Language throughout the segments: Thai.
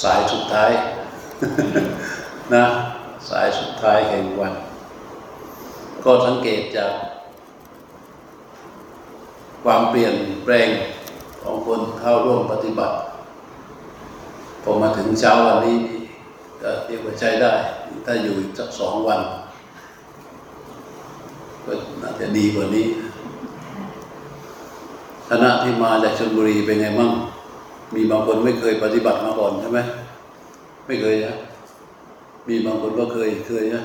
สายสุดท้ายนะสายสุดท้ายแห่งวันก็สังเกตจากความเปลี่ยนแปลงของคนเข้าร่วมปฏิบัติพอมาถึงเช้าวันนี้ก็เรียกว่าใช้ได้ถ้าอยู่อีกสักสองวันก็น่าจะดีกว่านี้คณะที่มาจากชลบุรีเป็นไงมั่งมีบางคนไม่เคยปฏิบัติมาก่อนใช่ไหมไม่เคยนะมีบางคนก็เคยนะ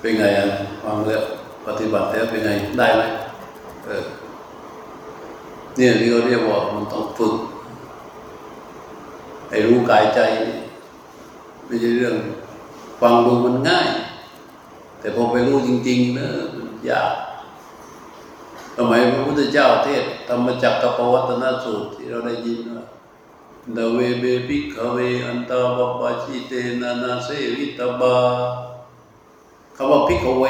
เป็นไงอ่ะฟังแล้วปฏิบัติแล้วเป็นไงได้ไหมเนี่ยที่เขาเรียกว่ามันต้องฝึกให้รู้กายใจไม่ใช่เรื่องฟังดูมันง่ายแต่พอไปรู้จริงๆนะมันยากทำไมพระพุทธเจ้าเทศธรรมจักรปวัตนสูตรที่เราได้ยินว่าดเวเบภิกขเวอันตาปปาชิเตนานาเสวิตบาคำว่าภิกขเว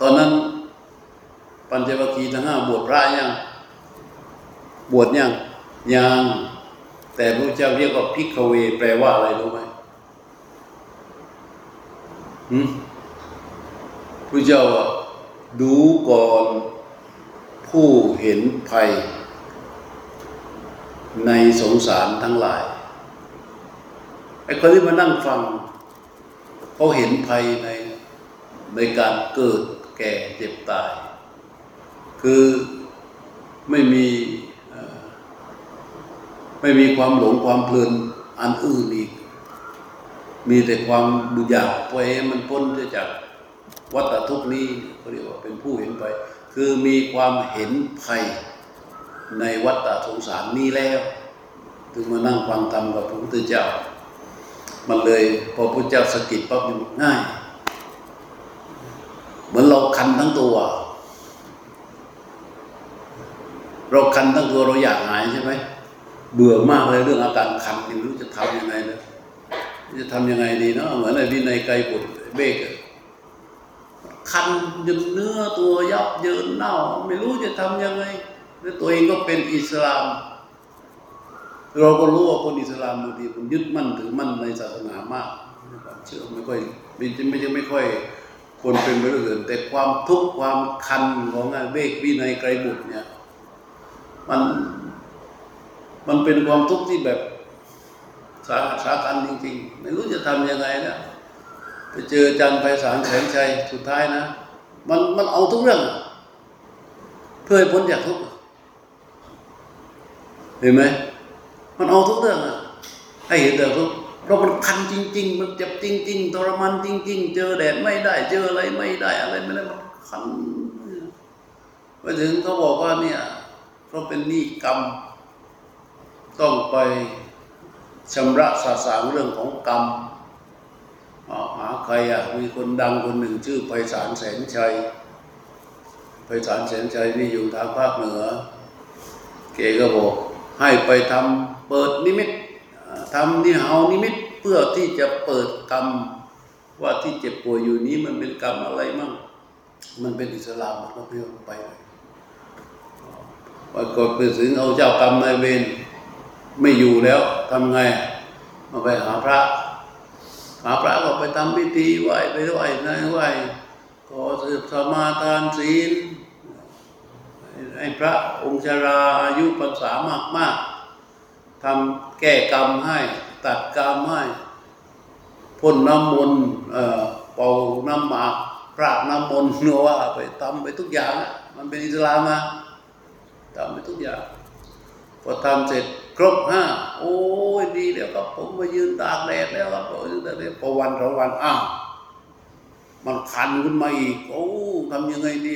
ตอนนั้นปัญจวัคคีย์ทั้งห้าบวชพระยังบวชยังแต่พระเจ้าเรียกว่าภิกขเวแปลว่าอะไรรู้ไหมพระเจ้าดูก่อนผู้เห็นภัยในสงสารทั้งหลายไอ้คนที่มานั่งฟังเขาเห็นภัยในการเกิดแก่เจ็บตายคือไม่มีความหลงความเพลินอันอื่นอีกมีแต่ความอยากไปมันพ้นจากวัฏทุกข์นี้เขาเรียกว่าเป็นผู้เห็นภัยคือมีความเห็นภัยในวัฏสงสารนี้แล้วถึงมานั่งฟังธรรมกับพระพุทธเจ้ามันเลยพอพระพุทธเจ้าสะกิดปั๊บมันง่ายเหมือนเราคันทั้งตัวเราอยากหายใช่ไหมเบื่อมากเลยเรื่องอาการคันไม่รู้จะทำยังไงนะจะทำยังไงดีเนาะเหมือนในวินัยไกลบุตรเบกคันจนเนื้อตัวยับเยินเน่าไม่รู้จะทำยังไงแล้วตัวเองก็เป็นอิสลามเราก็รู้ว่าคนอิสลามบางทีมันยึดมั่นถือมั่นในศาสนามากความเชื่อไม่ค่อยคนเป็นไปเรื่อยแต่ความทุกข์ความคันของเบกวินัยไกลบุตรเนี่ยมันเป็นความทุกข์ที่แบบสาหัสจริงๆไม่รู้จะทำยังไงนะไปเจออาจารย์ไพศาลแสงชัยสุดท้ายนะมันเอาทุกเรื่องเพื่อให้พ้นจากทุกข์เห็นไหมมันเอาทุกเรื่องอะให้เห็นแต่ทุกข์เรามันคันจริงๆมันเจ็บจริงๆทรมานจริงๆเจอแดดไม่ได้เจออะไรไม่ได้มันคันไปถึงเขาบอกว่าเนี่ยเราเป็นหนี้กรรมต้องไปชำระสาสางเรื่องของกรรมหาใครอ่ะมีคนดังคนหนึ่งชื่อไพศาลแสนชัยนี่อยู่ทางภาคเหนือเกก็บอกให้ไปทำเปิดนิมิตทำนิหาวนิมิตเพื่อที่จะเปิดกรรมว่าที่เจ็บป่วยอยู่นี้มันเป็นกรรมอะไรมั่งมันเป็นอิสลามก็ไม่ยอมไปก็ไปถึงเอาเจ้ากรรมนายเวรไม่อยู่แล้วทำไงมาไปหาพระก็ไปทำพิธีไหว้ไปด้วยนะไหว้ขอสืบสมาทานศีลไอ้พระองค์ชราอายุพรรษามากๆทำแก้กรรมให้ตัดกรรมให้พ่นน้ำมนต์เป่าน้ำหมากพระน้ำมนต์เนาะว่าไปทำไปทุกอย่างมันเป็นอิสลามนะทำไปทุกอย่างพอทำเสร็จครบห้าโอ้ยดีแล้วครับผมมายืนตากแดดแล้วครับผมยืนตากแดดพอวันสองวันอ้าวมันคันขึ้นมาอีกโอ้ทำยังไงดี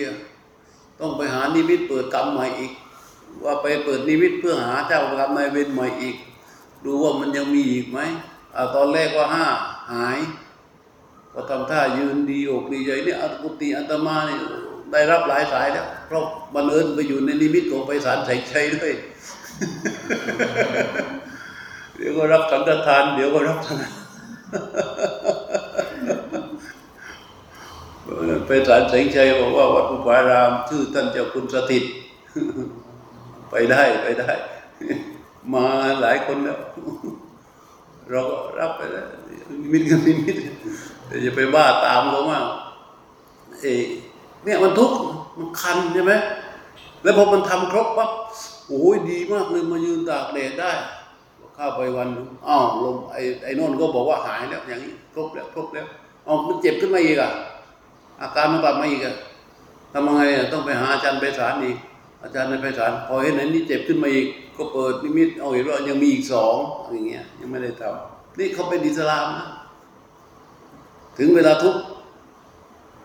ต้องไปหานิมิตเปิดกรรมใหม่อีกว่าไปเปิดนิมิตเพื่อหาเจ้ากรรมนายเวรใหม่อีกดูว่ามันยังมีอีกไหมตอนแรกว่าห้าหายพอทำท่ายืนดีอกดีใจเนี่ยกุฏิอาตมาเนี่ยได้รับหลายสายแล้วเพราะบังเอิญไปอยู่ในนิมิตของไพศาลแสงชัยด้วยเดี๋ยวก็รับสังฆทานเดี๋ยวก็รับทานไปศาลแสงชัยบอกว่าวัดภูผารามชื่อท่านเจ้าคุณสถิตไปได้ มาหลายคนแล้วเราก็รับไปแล้วมิดกันมิดแต่อย่าไปบ้าตามเขามากเอ้เนี่ยมันทุกข์มันคันใช่ไหมแล้วพอมันทำครบปั๊บโอ้ยดีมากเลยมายืนตากแดดได้ข้าไปวันอ้าวลมไอ้โน่นก็บอกว่าหายแล้วอย่างนี้ครบแล้วครบแล้วอ้าวมันเจ็บขึ้นมาอีกอ่ะอาการมันกลับมาอีกอ่ะทำยังไงต้องไปหาอาจารย์ไพศาลอีกอาจารย์ไพศาลพอเห็นไหนนี่เจ็บขึ้นมาอีกก็เปิดนิมิตเอาเห็นว่ายังมีอีกสองอย่างเงี้ยยังไม่ได้ทำนี่เขาเป็นอิสลามนะถึงเวลาทุก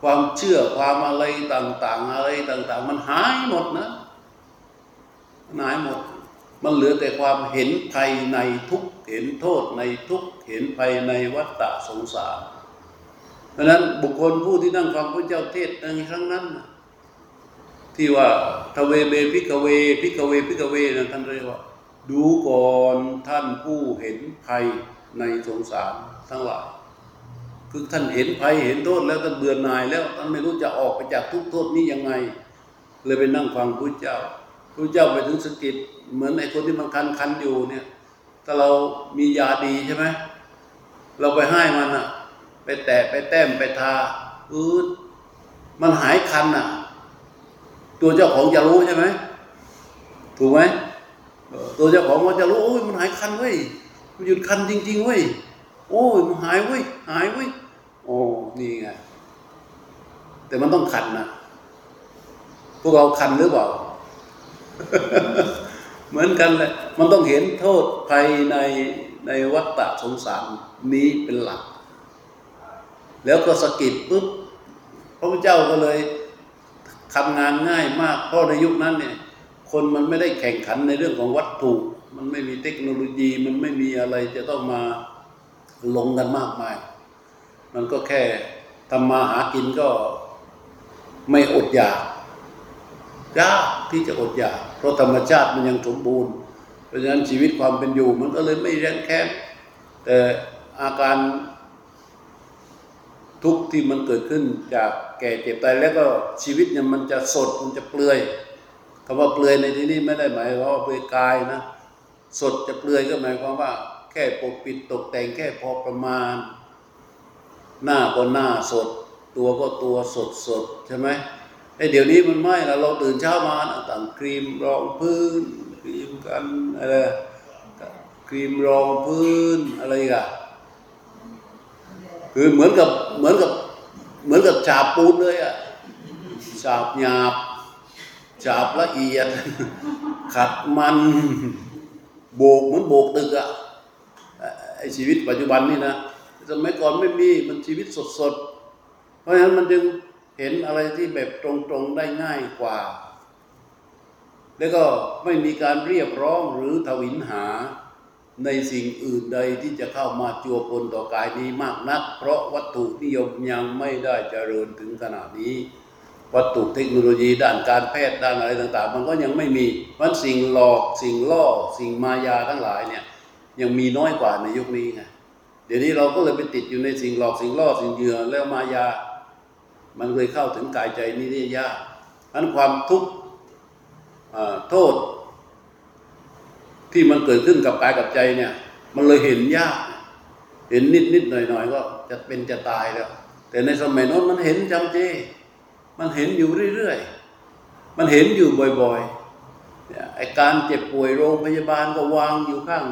ความเชื่อความอะไรต่างๆอะไรต่างๆมันหายหมดนะมันหายหมดมันเหลือแต่ความเห็นภายในทุกข์เห็นโทษในทุกข์เห็นภายในวัฏฏะสงสารเพราะนั้นบุคคลผู้ที่นั่งฟังพระเจ้าเทศน์ในครั้งนั้นที่ว่าทเวเบพิกเวพิกเวพิกเวนะท่านเรียกว่าดูก่อนท่านผู้เห็นภัยในสงสารทั้งหลายคือท่านเห็นภัยเห็นโทษแล้วท่านเบื่อหน่ายแล้วท่านไม่รู้จะออกไปจากทุกโทษนี้ยังไงเลยไปนั่งฟังพระเจ้าไปถึงสกิดเหมือนไอ้คนที่มันคันๆอยู่เนี่ยถ้าเรามียาดีใช่ไหมเราไปให้มันอ่ะไปแตะไปแต้มไปทามันหายคันอ่ะตัวเจ้าของจะรู้ใช่ไหมถูกไหมตัวเจ้าของมันจะรู้โอ้ยมันหายคันเว้ยมันหยุดคันจริงๆเว้ยโอ้ยมันหายเว้ยโอ้นี่ไงแต่มันต้องคันนะพวกเราคันหรือเปล่า เหมือนกันแหละมันต้องเห็นโทษภัยในวัฏฏะสงสารนี้เป็นหลักแล้วก็สะกิดปุ๊บพระพุทธเจ้าก็เลยทำงานง่ายมากเพราะในยุคนั้นเนี่ยคนมันไม่ได้แข่งขันในเรื่องของวัตถุมันไม่มีเทคโนโลยีมันไม่มีอะไรจะต้องมาลงกันมากมายมันก็แค่ทำมาหากินก็ไม่อดอยากยากที่จะอดอยากเพราะธรรมชาติมันยังสมบูรณ์เพราะฉะนั้นชีวิตความเป็นอยู่มันก็เลยไม่แร้นแค้นแต่อาการทุกข์ที่มันเกิดขึ้นจากแก่เจ็บตายแล้วก็ชีวิตเนี่ยมันจะสดมันจะเปลือยคำว่าเปลือยในที่นี้ไม่ได้หมายว่าเปลือยกายนะสดจะเปลือยก็หมายความว่าแค่ปกปิดตกแต่งแค่พอประมาณหน้าก็หน้าสดตัวก็ตัวสดใช่ไหมไอ้เดี๋ยวนี้มันไม่นะเราตื่นเช้ามาต่างครีมรองพื้นครีมกันอะไรครีมรองพื้นอะไรกันคือเหมือนกับฉาบปูนเลยอ่ะฉาบหยาบฉาบละเอียดขัดมันโบกเหมือนโบกตึกอ่ะไอ้ชีวิตปัจจุบันนี่นะสมัยก่อนไม่มีมันชีวิตสดๆเพราะฉะนั้นมันจึงเห็นอะไรที่แบบตรงๆได้ง่ายกว่าแล้วก็ไม่มีการเรียกร้องหรือทวินหาในสิ่งอื่นใดที่จะเข้ามาจั่วปนต่อกายนี้มากนักเพราะวัตถุนิยมยังไม่ได้เจริญถึงขนาดนี้วัตถุเทคโนโลยีด้านการแพทย์ด้านอะไรต่างๆมันก็ยังไม่มีเพราะสิ่งหลอกสิ่งล่อสิ่งมายาทั้งหลายเนี่ยยังมีน้อยกว่าในยุคนี้ไงเดี๋ยวนี้เราก็เลยไปติดอยู่ในสิ่งหลอกสิ่งล่อสิ่งเหยื่อแล้วมายามันเลยเข้าถึงกายใจนี้ได้ยากอันความทุกข์โทษที่มันเกิดขึ้นกับกายกับใจเนี่ยมันเลยเห็นยากเห็นนิดๆหน่อยๆก็จะเป็นจะตายแล้วแต่ในสมัยโน้นมันเห็นจำเจมันเห็นอยู่เรื่อยๆมันเห็นอยู่บ่อยๆเนี่ยไอ้การเจ็บป่วยโรงพยาบาลก็วางอยู่ข้าง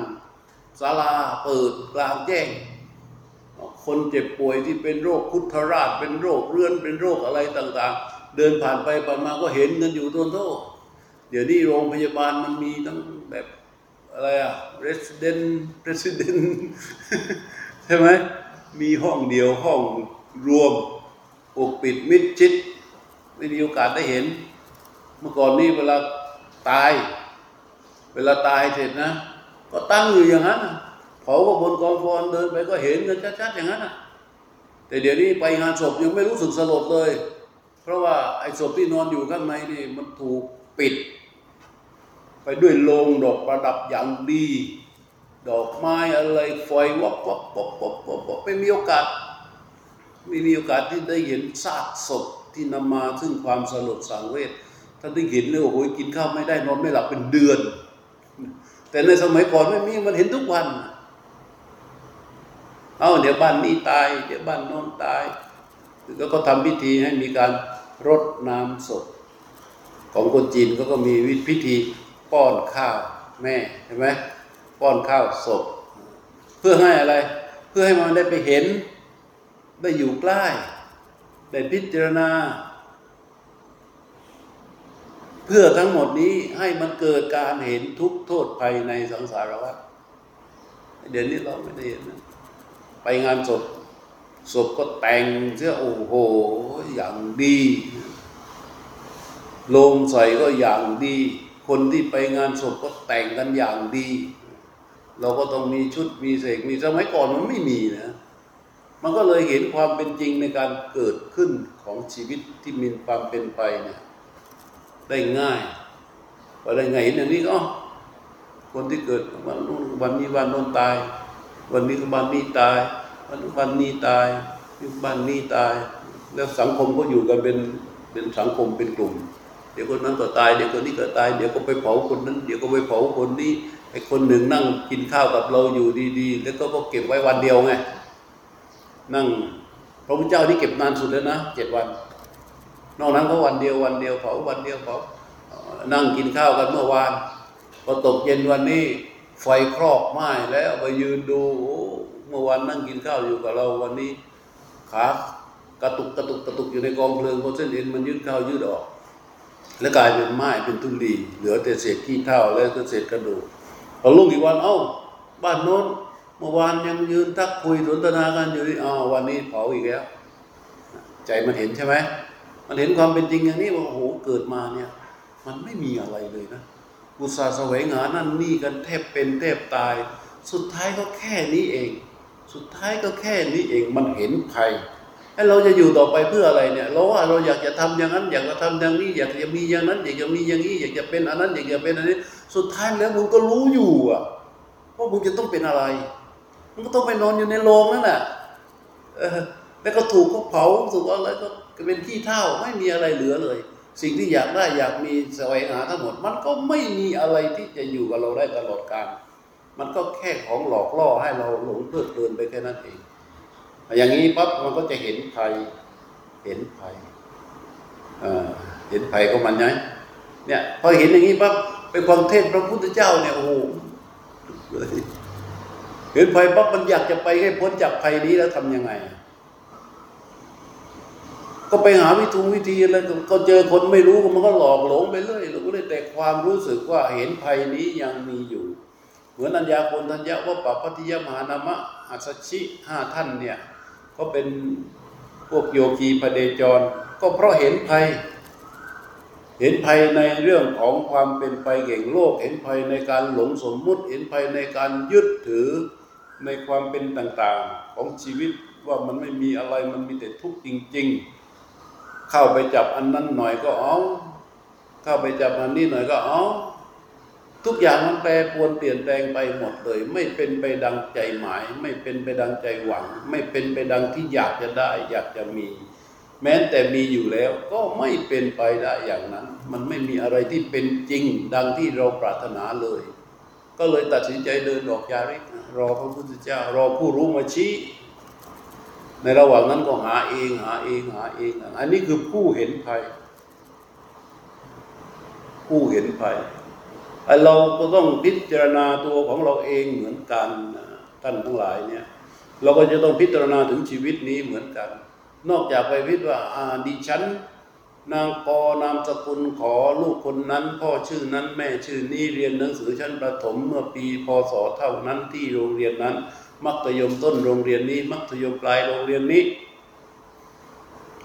ศาลาเปิดกลางแจ้งคนเจ็บป่วยที่เป็นโรคคุทธราชเป็นโรคเรื้อนเป็นโรคอะไรต่างๆเดินผ่านไปผ่านมาก็เห็นกันอยู่ทั่วโลกเดี๋ยวนี้โรงพยาบาลมันมีทั้งแบบอะไรอะResident ใช่ไหมมีห้องเดียวห้องรวมปกปิดมิดชิดไม่มีโอกาสได้เห็นเมื่อก่อนนี่เวลาตายเสร็จนะก็ตั้งอยู่อย่างนั้นเผาก็บนกองฟอนเดินไปก็เห็นกันชัดๆอย่างนั้นนะแต่เดี๋ยวนี้ไปงานศพยังไม่รู้สึกสลดเลยเพราะว่าไอ้ศพที่นอนอยู่ข้างในนี่มันถูกปิดไปด้วยโลงดอกประดับอย่างดีดอกไม้อะไรไฟวับวับวับวับวับวับไม่มีโอกาสที่ได้เห็นซากศพที่นำมาซึ่งความสลดสังเวชท่านได้เห็นเลยโอ้โหกินข้าวไม่ได้นอนไม่หลับเป็นเดือน แต่ในสมัยก่อนไม่มีมันเห็นทุกวันเอาเดี๋ยวบ้านนี้ตายเดี๋ยวบ้านโน้นตายแล้วก็ทำพิธีให้มีการรดน้ำศพของคนจีนก็มีพิธีป้อนข้าวแม่ใช่ไหมป้อนข้าวศพเพื่อให้อะไรเพื่อให้มันได้ไปเห็นได้อยู่ใกล้ได้พิจารณาเพื่อทั้งหมดนี้ให้มันเกิดการเห็นทุกโทษภัยในสังสารวัฏเดี๋ยวนี้เราไม่ได้เห็นนะไปงานศพศพก็แต่งเสื้อโอ้โหอย่างดีโลงใส่ก็อย่างดีคนที่ไปงานศพก็แต่งกันอย่างดีเราก็ต้องมีชุดมีเสกมีสมัยก่อนมันไม่มีนะมันก็เลยเห็นความเป็นจริงในการเกิดขึ้นของชีวิตที่มีความเป็นไปเนี่ยได้ง่ายพอได้ไงเห็นอย่างนี้ก็คนที่เกิดวันนู้นวันนี้วันโน้นตายวันนี้วันนี้ตายวันนี้ตายวันนี้ตายแล้วสังคมก็อยู่กันเป็นสังคมเป็นกลุ่มเดี๋ยวคนนั้นก็ตายเดี๋ยวคนนี้ก็ตายเดี๋ยวก็ไปเผาคนนั้นเดี๋ยวก็ไปเผาคนนี้ไอ้คนหนึ่งนั่งกินข้าวกับเราอยู่ดีๆแล้วก็เก็บไว้วันเดียวไงนั่งพระพุทธเจ้านี่เก็บนานสุดแล้วนะ7วันนอกนั้นก็วันเดียววันเดียวเผาวันเดียวเผานั่งกินข้าวกันเมื่อวานพอตกเย็นวันนี้ไฟครอบไหม้แล้วไปยืนดูเมื่อวานนั่งกินข้าวอยู่กับเราวันนี้ขากระตุกกระตุกกระตุกอยู่ในกองเพลิงเพราะเส้นเอ็นมันยืดเข้ายืดออกแล้วกลายเป็นไม้เป็นทุลีเหลือแต่เศษขี้เถ้าแล้วก็เศษกระดูกพอรุ่งอีกวันเอ้าบ้านโน้นเมื่อวานยังยืนทักคุยสนทนากันอยู่นี่วันนี้เผาอีกแล้วใจมันเห็นใช่ไหมมันเห็นความเป็นจริงอย่างนี้ว่าโอ้โหเกิดมาเนี่ยมันไม่มีอะไรเลยนะอุตส่าห์แสวงหานั่นนี่กันแทบเป็นแทบตายสุดท้ายก็แค่นี้เองมันเห็นภัยแล้วเราจะอยู่ต่อไปเพื่ออะไรเนี่ยเราว่าเราอยากจะทำอย่างนั้นอยากจะทำอย่างนี้อยากจะมีอย่างนั้นอยากจะมีอย่างนี้อยากจะเป็นอันนั้นอยากจะเป็นอันนี้สุดท้ายแล้วมึงก็รู้อยู่อะว่ามึงจะต้องเป็นอะไรมึงก็ต้องไปนอนอยู่ในโรงนั่นแหละแล้วก็ถูกเขาเผาถูกอะไรก็เป็นขี้เถ้าไม่มีอะไรเหลือเลยสิ่งที่อยากได้อยากมีแสวงหาทั้งหมดมันก็ไม่มีอะไรที่จะอยู่กับเราได้ตลอดกาลมันก็แค่ของหลอกล่อให้เราหลงเพลิดเพลินไปแค่นั้นเองอย่างนี้ปั๊บมันก็จะเห็นภัยเห็นภัยของมันไงเนี่ยพอเห็นอย่างนี้ปั๊บไปฟังเทศน์พระพุทธเจ้าเนี่ยโอ้โหเห็นภัยปั๊บมันอยากจะไปให้พ้นจากภัยนี้แล้วทำยังไงก็ไปหาวิธีอะไรก็เจอคนไม่รู้มันก็หลอกหลงไปเรื่อยหลงเลยแต่ความรู้สึกว่าเห็นภัยนี้ยังมีอยู่เหมือนอัญญาโกณทัญญะว่าปปัตติยมหานามะอัสสชิห้าท่านเนี่ยก็เป็นพวกโยคีพเดจรก็เพราะเห็นภัยในเรื่องของความเป็นไปแห่งโลกเห็นภัยในการหลงสมมุติเห็นภัยในการยึดถือในความเป็นต่างๆของชีวิตว่ามันไม่มีอะไรมันมีแต่ทุกข์จริงๆเข้าไปจับอันนั้นหน่อยก็อ๋อเข้าไปจับอันนี้หน่อยก็อ๋อทุกอย่างมันแปรปรวนเปลี่ยนแปลงไปหมดเลยไม่เป็นไปดังใจหมายไม่เป็นไปดังใจหวังไม่เป็นไปดังที่อยากจะได้อยากจะมีแม้แต่มีอยู่แล้วก็ไม่เป็นไปได้อย่างนั้นมันไม่มีอะไรที่เป็นจริงดังที่เราปรารถนาเลยก็เลยตัดสินใจเดินออกยาริกรอพระพุทธเจ้ารอผู้รู้มาชี้ในระหว่างนั้นก็หาเองอันนี้คือผู้เห็นภัยเราก็ต้องพิจารณาตัวของเราเองเหมือนกันท่านทั้งหลายเนี่ยเราก็จะต้องพิจารณาถึงชีวิตนี้เหมือนกันนอกจากไปพิจารณาดิฉันนางปอนามสกุลขอลูกคนนั้นพ่อชื่อนั้นแม่ชื่อนี้เรียนหนังสือชั้นประถมเมื่อปีพ.ศ.เท่านั้นที่โรงเรียนนั้นมัธยมต้นโรงเรียนนี้มัธยมปลายโรงเรียนนี้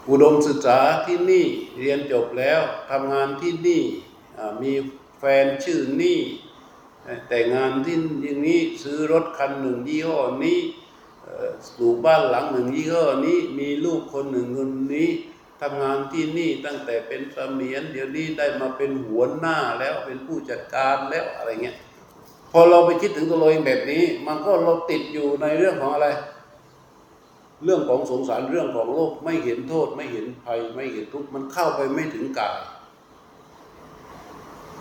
อุดมศึกษาที่นี่เรียนจบแล้วทำงานที่นี่มีแฟนชื่อนี่แต่งานที่อย่างนี้ซื้อรถคันหนึ่งยี่ห้อนี้ปลูกบ้านหลังหนึ่งยี่ห้อนี้มีลูกคนหนึ่งคนนี้ทำงานที่นี่ตั้งแต่เป็นเสมียนเดี๋ยวนี้ได้มาเป็นหัวหน้าแล้วเป็นผู้จัดการแล้วอะไรเงี้ยพอเราไปคิดถึงตัวเองแบบนี้มันก็เราติดอยู่ในเรื่องของอะไรเรื่องของสงสารเรื่องของโลกไม่เห็นโทษไม่เห็นภัยไม่เห็นทุกข์มันเข้าไปไม่ถึงกาย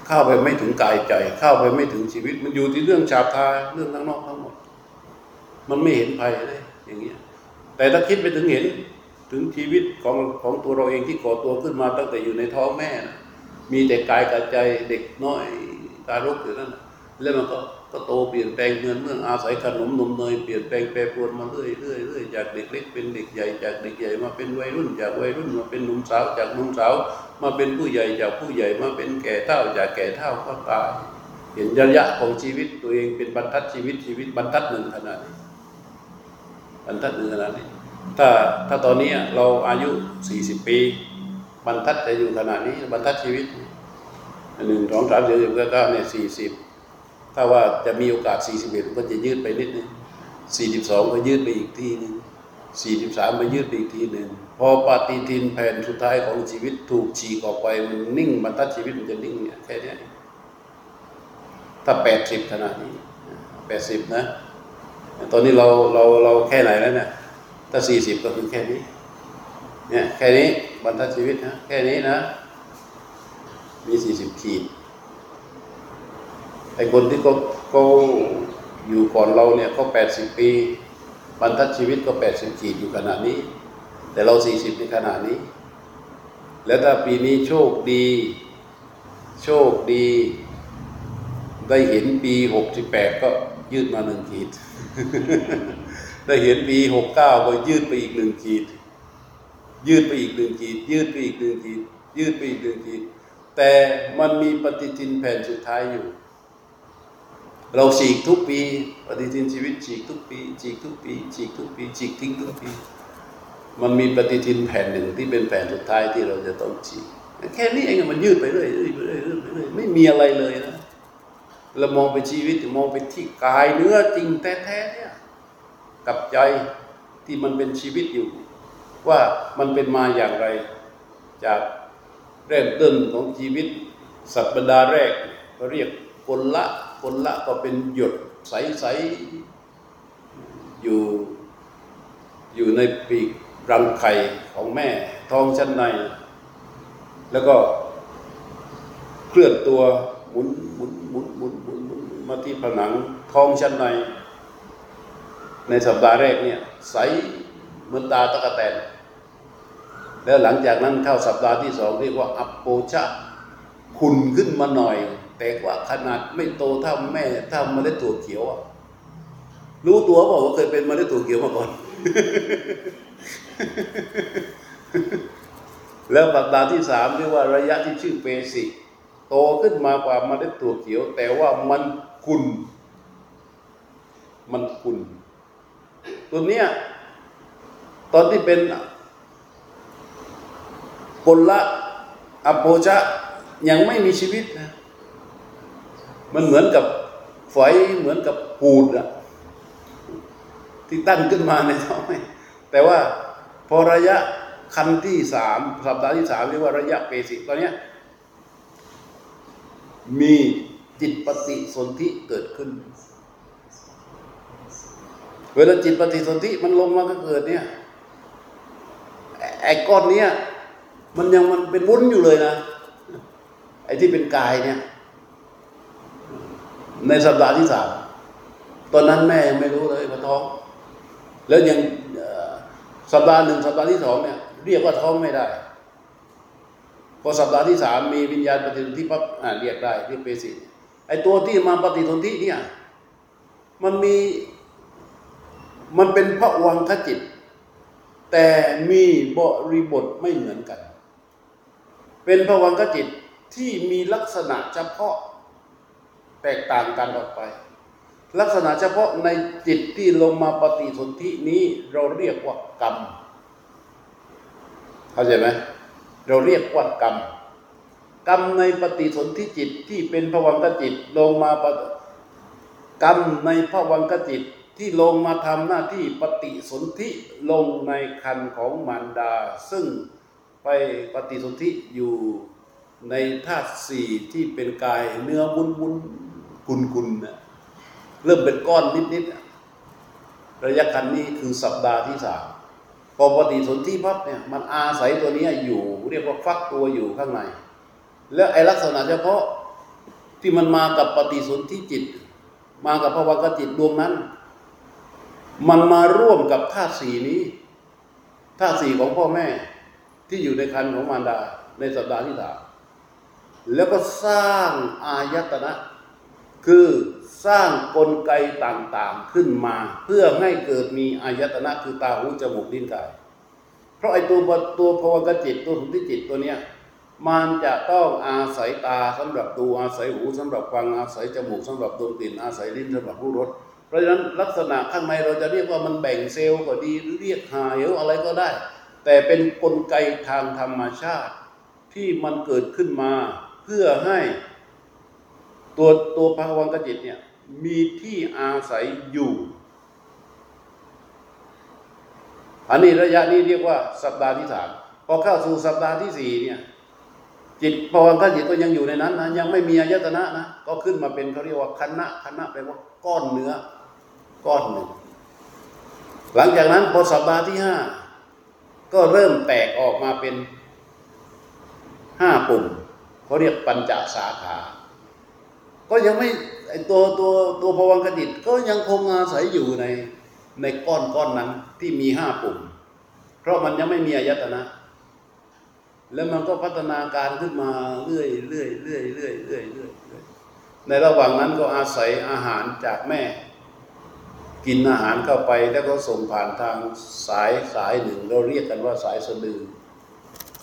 เข้าไปไม่ถึงกายใจเข้าไปไม่ถึงชีวิตมันอยู่ที่เรื่องฉาบทาเรื่องข้างนอกทั้งหมดมันไม่เห็นภัยเลยอย่างเงี้ยแต่ถ้าคิดไปถึงเห็นถึงชีวิตของตัวเราเองที่ก่อตัวขึ้นมาตั้งแต่อยู่ในท้องแม่นะมีแต่กายกับใจเด็กน้อยทารกอยู่นั่นนะแล้วมันก็โตเปลี่ยนแปลงเงินเมืองอาศัยขนมนมเนยเปลี่ยนแปลงแปรปรวนมาเรื่อยๆจากเด็กเล็กเป็นเด็กใหญ่จากเด็กใหญ่มาเป็นวัยรุ่นจากวัยรุ่นมาเป็นหนุ่มสาวจากหนุ่มสาวมาเป็นผู้ใหญ่จากผู้ใหญ่มาเป็นแก่เฒ่าจากแก่เฒ่าก็ตายเห็นระยะของชีวิตตัวเองเป็นบรรทัดชีวิตบรรทัดหนึ่งขนาดนี้บรรทัดหนึ่งขนาดนี้ถ้าตอนนี้เราอายุ40ปีบรรทัดจะอยู่ขนาดนี้บรรทัดชีวิต1 2 3 4 5 9เนี่ย40ถ้าว่าจะมีโอกาส41ก็จะยืดไปนิดนึง42ก็ยืดไปอีกทีนึง43ไปยืดไปอีกทีนึงพอปฏิทินแผ่นสุดท้ายของชีวิตถูกฉีกออกไปมันนิ่งบรรทัดชีวิตมันจะนิ่งเนี่ยแค่นี้ถ้า80ขนาดนี้80นะตอนนี้เราแค่ไหนแล้วเนี่ยถ้า40ก็คือแค่นี้เนี่ยแค่นี้บรรทัดชีวิตนะแค่นี้นะมี40ขีดไอ้คนที่เขาอยู่ก่อนเราเนี่ยเขา80ปีบรรทัดชีวิตก็80ขีดอยู่ขนาดนี้แต่เรา40ในขนาดนี้แล้วถ้าปีนี้โชคดีได้เห็นปี68ก็ยืดมา1ขีด ได้เห็นปี69ก็ยืดไปอีก1ขีดยืดไปอีก1ขีดแต่มันมีปฏิทินแผ่นสุดท้ายอยู่เราฉีกทุกปีปฏิทินชีวิตฉีกทุกปีฉีกทิ้งทุกปีมันมีปฏิทินแผ่นหนึ่งที่เป็นแผ่นสุดท้ายที่เราจะต้องฉีกแค่นี้เองมันยืดไปเรื่อยๆไม่มีอะไรเลยนะเรามองไปชีวิตมองไปที่กายเนื้อจริงแท้ๆเนี่ยกับใจที่มันเป็นชีวิตอยู่ว่ามันเป็นมาอย่างไรจากเริ่มต้นของชีวิตสัปดาห์แรกเขาเรียกกลละก็เป็นหยดใสๆอยู่ในปีกรังไข่ของแม่ท้องชั้นในแล้วก็เคลื่อนตัวหมุนมาที่ผนังท้องชั้นในสัปดาห์แรกเนี่ยใสเหมือนตาตะกะแตนแล้วหลังจากนั้นเข้าสัปดาห์ที่2เรียกว่าอัปโปชะขุ่นขึ้นมาหน่อยแต่ว่าขนาดไม่โตเท่าแม่เท่าเมล็ดถั่วเขียวอ่ะรู้ตัวเปล่าว่าเคยเป็นเมล็ดถั่วเขียวมาก่อน แล้วสัปดาห์ที่3เรียกว่าระยะที่ชื่อเบสิกโตขึ้นมากว่าเมล็ดถั่วเขียวแต่ว่ามันขุ่นตัวเนี้ยตอนที่เป็นกลละอโปชะยังไม่มีชีวิตนะมันเหมือนกับฝอยเหมือนกับปูนอะที่ตั้งขึ้นมาในท้องแม่แต่ว่าพอระยะคันที่3สัปดาห์ที่3เรียกว่าระยะเปสิกตอนเนี้ยมีจิตปฏิสนธิเกิดขึ้นเวลาจิตปฏิสนธิมันลงมาก็เกิดเนี่ยไอ้ก้อนเนี้ยมันเป็นวุ้นอยู่เลยนะไอ้ที่เป็นกายเนี่ยในสัปดาห์ที่3ตอนนั้นแม่ยังไม่รู้เลยว่าท้องแล้วยังสัปดาห์1สัปดาห์ที่2เนี่ยเรียกว่าท้องไม่ได้พอสัปดาห์ที่3มีวิญญาณปฏิสนธิปั๊บเรียกได้เรียกเปสิไอ้ตัวที่มาปฏิสนธิเนี่ยมันเป็นภวังคจิตแต่มีบริบทไม่เหมือนกันเป็นภวังคจิตที่มีลักษณะเฉพาะแตกต่างกันออกไปลักษณะเฉพาะในจิตที่ลงมาปฏิสนธินี้เราเรียกว่ากรรมเข้าใจไหมเราเรียกว่ากรรมกรรมในปฏิสนธิจิตที่เป็นภวังคจิตลงมากรรมในภวังคจิตที่ลงมาทำหน้าที่ปฏิสนธิลงในครรภ์ของมารดาซึ่งไปปฏิสนธิอยู่ในธาตุสี่ที่เป็นกายเนื้อวุ้นกุนๆนะเริ่มเป็นก้อนนิดๆระยะคันนี้คือสัปดาห์ที่3พอปฏิสนธิปั๊บเนี่ยมันอาศัยตัวนี้อยู่เรียกว่าฟักตัวอยู่ข้างในแล้วไอ้ลักษณะเฉพาะ ที่มันมากับปฏิสนธิจิตมากับภวากจิตดวงนั้นมันมาร่วมกับธาตุสีนี้ธาตุสีของพ่อแม่ที่อยู่ในครรภ์ของมารดาในสัปดาห์ที่3แล้วก็สร้างอายตนะคือสร้างกลไกต่างๆขึ้นมาเพื่อให้เกิดมีอายตนะคือตาหูจมูกลิ้นกายเพราะไอ้ตัวภวากจิตตัวสุนทรีจิตตัวเนี้ยมันจะต้องอาศัยตาสำหรับดูอาศัยหูสำหรับฟังอาศัยจมูกสำหรับดมกลิ่นอาศัยลิ้นสำหรับรู้รสเพราะฉะนั้นลักษณะข้างในเราจะเรียกว่ามันแบ่งเซลล์ก็ดีหรือเรียกหาเหวอะไรก็ได้แต่เป็นกลไกทางธรรมชาติที่มันเกิดขึ้นมาเพื่อให้ตัวภวังคจิตเนี่ยมีที่อาศัยอยู่อันนี้ระยะนี้เรียกว่าสัปดาห์ที่3พอเข้าสู่สัปดาห์ที่4เนี่ยจิตภวังคจิตก็ยังอยู่ในนั้นนะยังไม่มีอายตนะนะก็ขึ้นมาเป็นเขาเรียกว่าคณะแปลว่าก้อนเนื้อก้อนหนึ่งหลังจากนั้นพอสัปดาห์ที่5ก็เริ่มแตกออกมาเป็น5ปุ่มเขาเรียกปัญจสาขาก็ยังไม่ไอ้ตัวภวังคจิตก็ยังคงอาศัยอยู่ในก้อนนั้นที่มี5ปุ่มเพราะมันยังไม่มีอายตนะแล้วมันก็พัฒนาการขึ้นมาเรื่อยๆเรื่อยๆเรื่อยๆเรื่อยๆในระหว่างนั้นก็อาศัยอาหารจากแม่กินอาหารเข้าไปแล้วก็ส่งผ่านทางสายหนึ่งเราเรียกกันว่าสายสะดือ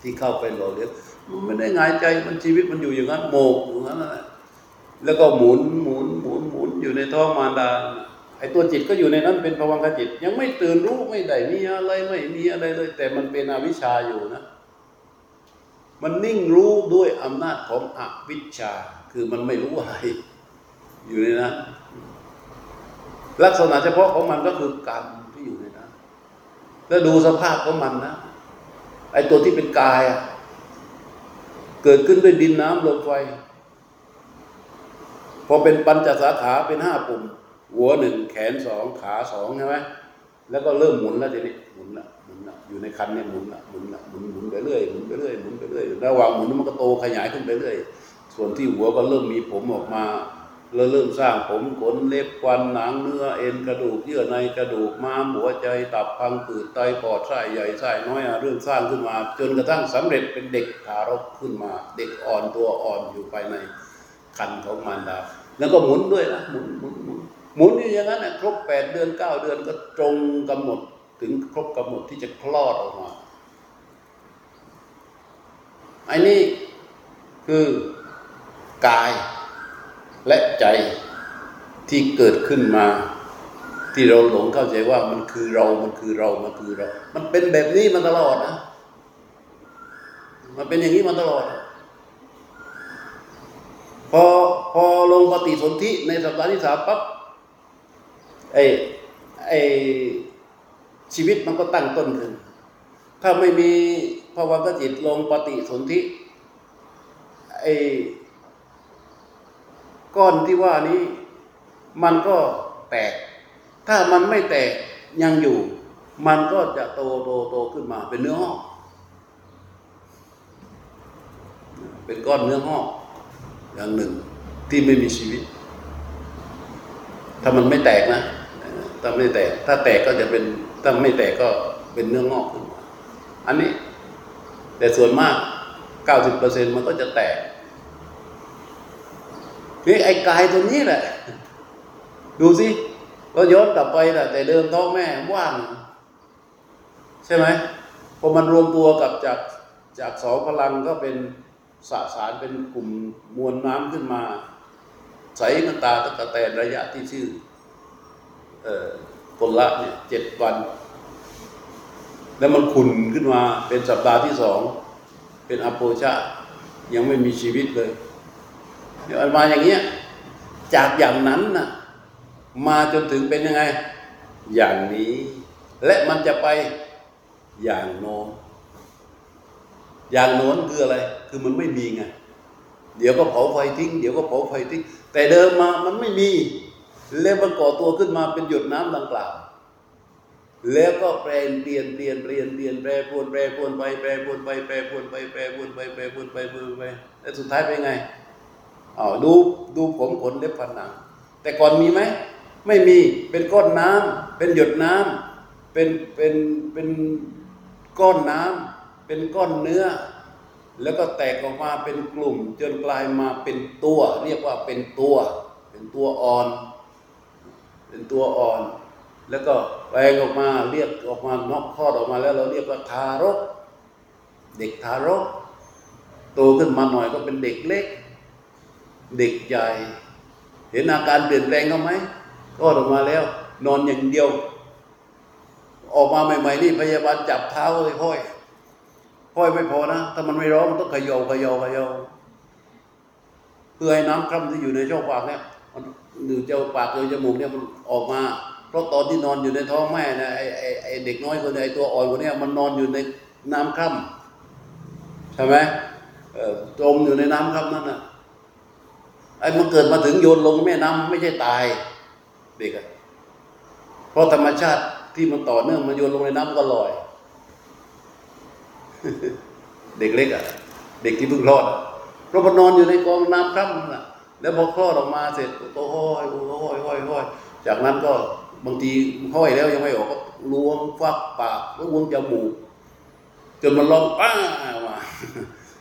ที่เข้าไปหล่อเลี้ยงมันไม่ได้หงายใจมันชีวิตมันอยู่อย่างนั้นโมกอย่างนั้นแล้วก็หมุนอยู่ในท้องมารดาไอ้ตัวจิตก็อยู่ในนั้นเป็นภวังคจิตยังไม่ตื่นรู้ไม่ได้มีอะไรไม่มีอะไรเลยแต่มันเป็นอวิชชาอยู่นะมันนิ่งรู้ด้วยอำนาจของอวิชชาคือมันไม่รู้อะไรอยู่ในนั้นลักษณะเฉพาะของมันก็คือกรรมที่อยู่ในนั้นแล้วดูสภาพของมันนะไอ้ตัวที่เป็นกายเกิดขึ้นด้วยดินน้ำลมไฟพอเป็นปัญจสาขาเป็น5ปุ่มหัว1แขน2ขา2ใช่ไหมแล้วก็เริ่มหมุนแล้วทีนี้หมุนละอยู่ในคันเนี่ยหมุนไปเรื่อยหมุนไปเรื่อยระหว่างหมุนมันก็โตขยายขึ้นไปเรื่อยส่วนที่หัวก็เริ่มมีผมออกมาแล้วเริ่มสร้างผมขนเล็บควันหนังเนื้อเอ็นกระดูกเยื่อในกระดูกม้ามหัวใจตับพังผืดไตปอดไส้ใหญ่ไส้น้อยเรื่องสร้างขึ้นมาจนกระทั่งสำเร็จเป็นเด็กทารกขึ้นมาเด็กอ่อนตัวอ่อนอยู่ภายในคันของมารดาแล้วก็หมุนด้วยนะหมุนอยู่อย่างนั้นนะครบ8เดือน9เดือนก็ตรงกำหนดถึงครบกำหนดที่จะคลอดออกมาไอ้นี่คือกายและใจที่เกิดขึ้นมาที่เราหลงเข้าใจว่ามันคือเรามันเป็นแบบนี้มาตลอดนะมันเป็นอย่างนี้มาตลอดพอลงปฏิสนธิในสัปดาห์ที่3ปั๊บไอ้ชีวิตมันก็ตั้งต้นขึ้นถ้าไม่มีภวากจิตลงปฏิสนธิไอ้ก้อนที่ว่านี้มันก็แตกถ้ามันไม่แตกยังอยู่มันก็จะโตขึ้นมาเป็นเนื้อหอกเป็นก้อนเนื้อหอกอย่างหนึ่งที่ไม่มีชีวิตถ้ามันไม่แตกนะถ้าไม่แตกถ้าแตกก็จะเป็นถ้าไม่แตกก็เป็นเนื้องอกขึ้นมาอันนี้แต่ส่วนมาก 90% มันก็จะแตกนี่ไอ้กายตัวนี้แหละดูสิเราย้อนกลับไปแหละแต่เดิมท้องแม่ว่างใช่ไหมพอมันรวมตัวกับจากสองพลังก็เป็นสสารเป็นกลุ่มมวลน้ำขึ้นมาใสน้ำตาตะแตนระยะที่ชื่อผลละเนี่ย7 วันแล้วมันขุ่นขึ้นมาเป็นสัปดาห์ที่2เป็นอโปชะยังไม่มีชีวิตเลยเดี๋ยวมาอย่างเงี้ยจากอย่างนั้นน่ะมาจนถึงเป็นยังไงอย่างนี้และมันจะไปอย่างโน้นอย่างโน้นคืออะไรคือมันไม่มีไงเดี๋ยวก็เผาไฟทิ้งเดี๋ยวก็เผาไฟทิ้งแต่เดิมมามันไม่มีแล้วมันก่อตัวขึ้นมาเป็นหยดน้ำดังกล่าวแล้วก็เปลี่ยนแปรปรวนไปและสุดท้ายเป็นไง ดูผมขนเล็บฟันหนังแต่ก่อนมีไหมไม่มีเป็นก้อนน้ำเป็นหยดน้ำเป็นก้อนน้ำเป็นก้อนเนื้อแล้วก็แตกออกมาเป็นกลุ่มจนกลายมาเป็นตัวเรียกว่าเป็นตัวอ่อนแล้วก็แปลงออกมาเรียกออกมานอกคลอดออกมาแล้วเราเรียกว่าทารกเด็กทารกโตขึ้นมาหน่อยก็เป็นเด็กเล็กเด็กใหญ่เห็นอาการเปลี่ยนแปลงเขาไหมคลอดออกมาแล้วนอนอย่างเดียวออกมาใหม่ๆนี่พยาบาลจับเท้าเลยห้อยไม่พอนะถ้ามันไม่ร้องมันต้องเขย่าเพื่อให้น้ำคร่ำที่อยู่ในช่องปากเนี่ยมันหรือเจ้าปากหรือจมูกเนี่ยมันออกมาเพราะตอนที่นอนอยู่ในท้องแม่นะไอเด็กน้อยคนไอตัวอ่อนคนนี้มันนอนอยู่ในน้ำคร่ำใช่ไหมจมอยู่ในน้ำคร่ำนั่นนะไอมันเกิดมาถึงโยนลงแม่น้ำไม่ใช่ตายเด็กเพราะธรรมชาติที่มันต่อเนื่องมันโยนลงในน้ำก็ลอยเด็กเล็กอ่ะเด็กที่เพิ่งคลอดเพราะมันนอนอยู่ในกองน้ำคร่ำน่ะแล้วพอคลอดออกมาเสร็จก็ห้อยจากนั้นก็บางทีห้อยแล้วยังไม่ออกก็ล้วงฟักปากล้วงจมูกจนมันร้องอ้าว่า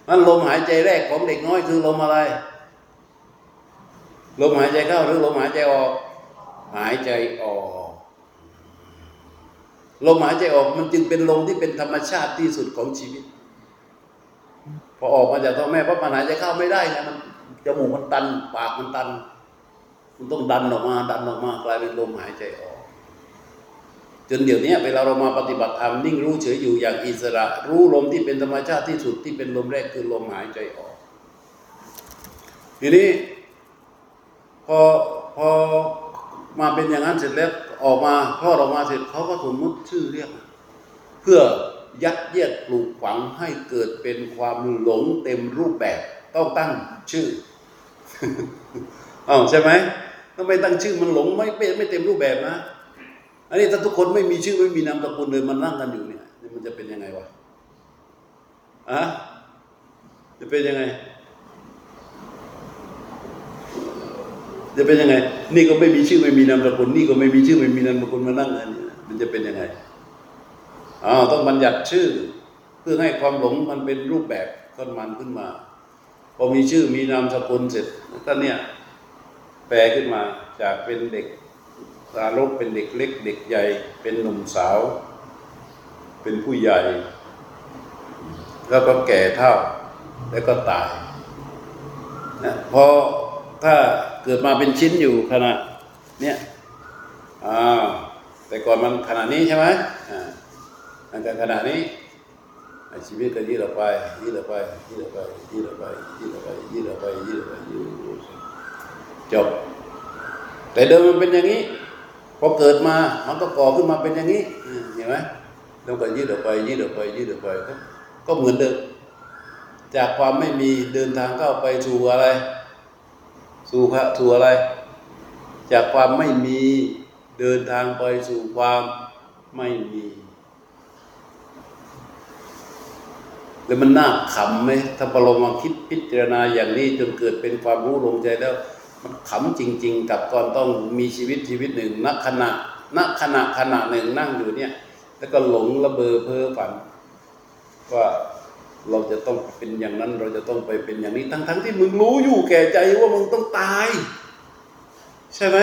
นั่นลมหายใจแรกของเด็กน้อยคือลมอะไรลมหายใจเข้าหรือลมหายใจออกหายใจออกลมหายใจออกมันจึงเป็นลมที่เป็นธรรมชาติที่สุดของชีวิตพอออกมาจากท้องแม่เพราะมันหายใจเข้าไม่ได้ไงมันจมูกมันตันปากมันตันมันต้องดันออกมากลายเป็นลมหายใจออกจนเดี๋ยวนี้เวลาเรามาปฏิบัติธรรมนิ่งรู้เฉยอยู่อย่างอิสระรู้ลมที่เป็นธรรมชาติที่สุดที่เป็นลมแรกคือลมหายใจออกทีนี้พอมาเป็นอย่างนั้นเสร็จแล้วออกมาคลอดออกมาเสร็จเขาก็สมมติชื่อเรียกเพื่อยัดเยียดปลูกฝังให้เกิดเป็นความหลงเต็มรูปแบบต้องตั้งชื่อ อ้าวใช่ไหมถ้าไม่ตั้งชื่อมันหลงไม่เต็มรูปแบบนะอันนี้ถ้าทุกคนไม่มีชื่อไม่มีนามสกุลเลยมันนั่งกันอยู่เนี่ยมันจะเป็นยังไงวะอะจะเป็นยังไงนี่ก็ไม่มีชื่อไม่มีนามสกุลมานั่งกันมันจะเป็นยังไงต้องบัญญัติชื่อเพื่อให้ความหลงมันเป็นรูปแบบขึ้นมาพอมีชื่อมีนามสกุลเสร็จก็เนี่ยแปลขึ้นมาจากเป็นเด็กทารกเป็นเด็กเล็กเด็กใหญ่เป็นหนุ่มสาวเป็นผู้ใหญ่แล้วก็แก่เฒ่าแล้วก็ตายนะพอถ้าเกิดมาเป็นชิ้นอยู่ขณะเนี้ยแต่ก่อนมันขณะนี้ใช่ไหมอันการขณะนี้ชีวิตก็ยืดออกไปจบแต่เดิมมันเป็นอย่างนี้พอเกิดมามันก็ก่อขึ้นมาเป็นอย่างนี้เห็นไหมแล้วก็ยืดออกไปก็เหมือนเดิมจากความไม่มีเดินทางเข้าไปสู่อะไรจากความไม่มีเดินทางไปสู่ความไม่มีแล้วมันน่าขำไหมถ้าเรามาคิดพิจารณาอย่างนี้จนเกิดเป็นความรู้ลงใจแล้วมันขำจริงๆกับก่อนต้องมีชีวิตหนึ่งณขณะหนึ่งนั่งอยู่เนี่ยแล้วก็หลงระเบ้อเพ้อฝันว่าเราจะต้องเป็นอย่างนั้นเราจะต้องไปเป็นอย่างนี้ทั้งๆที่มึงรู้อยู่แก่ใจว่ามึงต้องตายใช่ไหม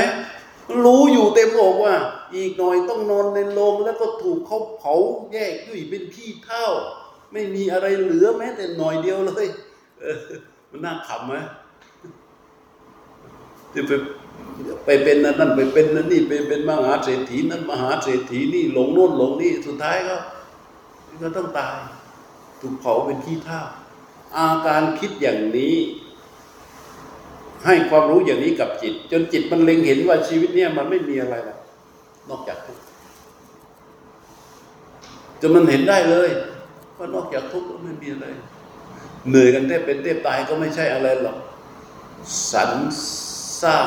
รู้อยู่เต็มอกว่าอีกหน่อยต้องนอนในโรงแล้วก็ถูกเขาเผาแยกด้วยเป็นขี้เถ้าไม่มีอะไรเหลือแม้แต่หน่อยเดียวเลยมันน่าขำไหมที่ไปเป็นนั่นไปเป็นนั่นนี่ไปเป็นมหาเศรษฐีนั่นมหาเศรษฐีนี่หลงโน่นหลงนี่สุดท้ายก็ต้องตายถูกเผาเป็นขี้เถ้าอาการคิดอย่างนี้ให้ความรู้อย่างนี้กับจิตจนจิตมันเล็งเห็นว่าชีวิตเนี่ยมันไม่มีอะไรหรอกนอกจากทุกข์จนมันเห็นได้เลยว่านอกจากทุกข์ก็ไม่มีอะไรเหนื่อยกันแทบเป็นแทบตายก็ไม่ใช่อะไรหรอกสรรสร้าง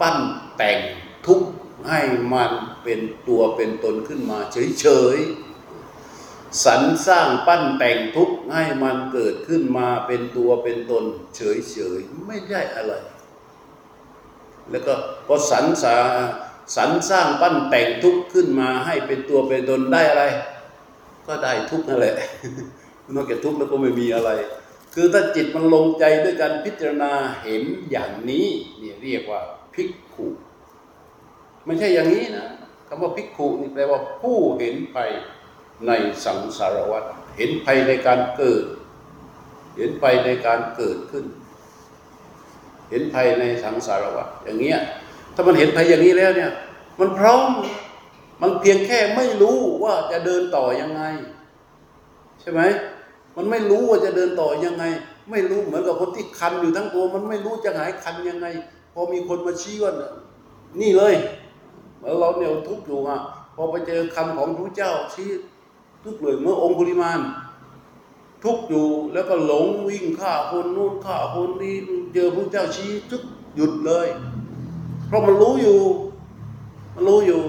ปั้นแต่งทุกข์ให้มันเป็นตัวเป็นตนขึ้นมาเฉย สรรสร้างปั้นแต่งทุกข์ให้มันเกิดขึ้นมาเป็นตัวเป็นตนเฉยๆไม่ได้อะไรแล้วก็พอสรรสร้างปั้นแต่งทุกข์ขึ้นมาให้เป็นตัวเป็นตนได้อะไรก็ได้ทุกข์นั่นแหละนอกจากทุกข์แล้วก็ไม่มีอะไรคือถ้าจิตมันลงใจด้วยการพิจารณาเห็นอย่างนี้นี่เรียกว่าภิกขุไม่ใช่อย่างนี้นะคำว่าภิกขุนี่แปลว่าผู้เห็นภัยในสังสารวัฏเห็นภัยในการเกิดเห็นภัยในการเกิดขึ้นเห็นภัยในสังสารวัฏอย่างเงี้ยถ้ามันเห็นภัยอย่างนี้แล้วเนี่ยมันพร้อมมันเพียงแค่ไม่รู้ว่าจะเดินต่อยังไงใช่ไหมมันไม่รู้ว่าจะเดินต่อยังไงไม่รู้เหมือนกับคนที่คันอยู่ทั้งตัวมันไม่รู้จะหายคันยังไงพอมีคนมาชี้ว่านี่เลยเมื่อเราเนี่ยทุกข์อยู่อ่ะพอไปเจอคำของพระเจ้าชี้ทุกข์เลยเมื่อองค์คุลิมานทุกข์อยู่แล้วก็หลงวิ่งฆ่าคนนู้นฆ่าคนนี้เจอพระเจ้าชี้ทุกข์หยุดเลยเพราะมันรู้อยู่มันรู้อยู่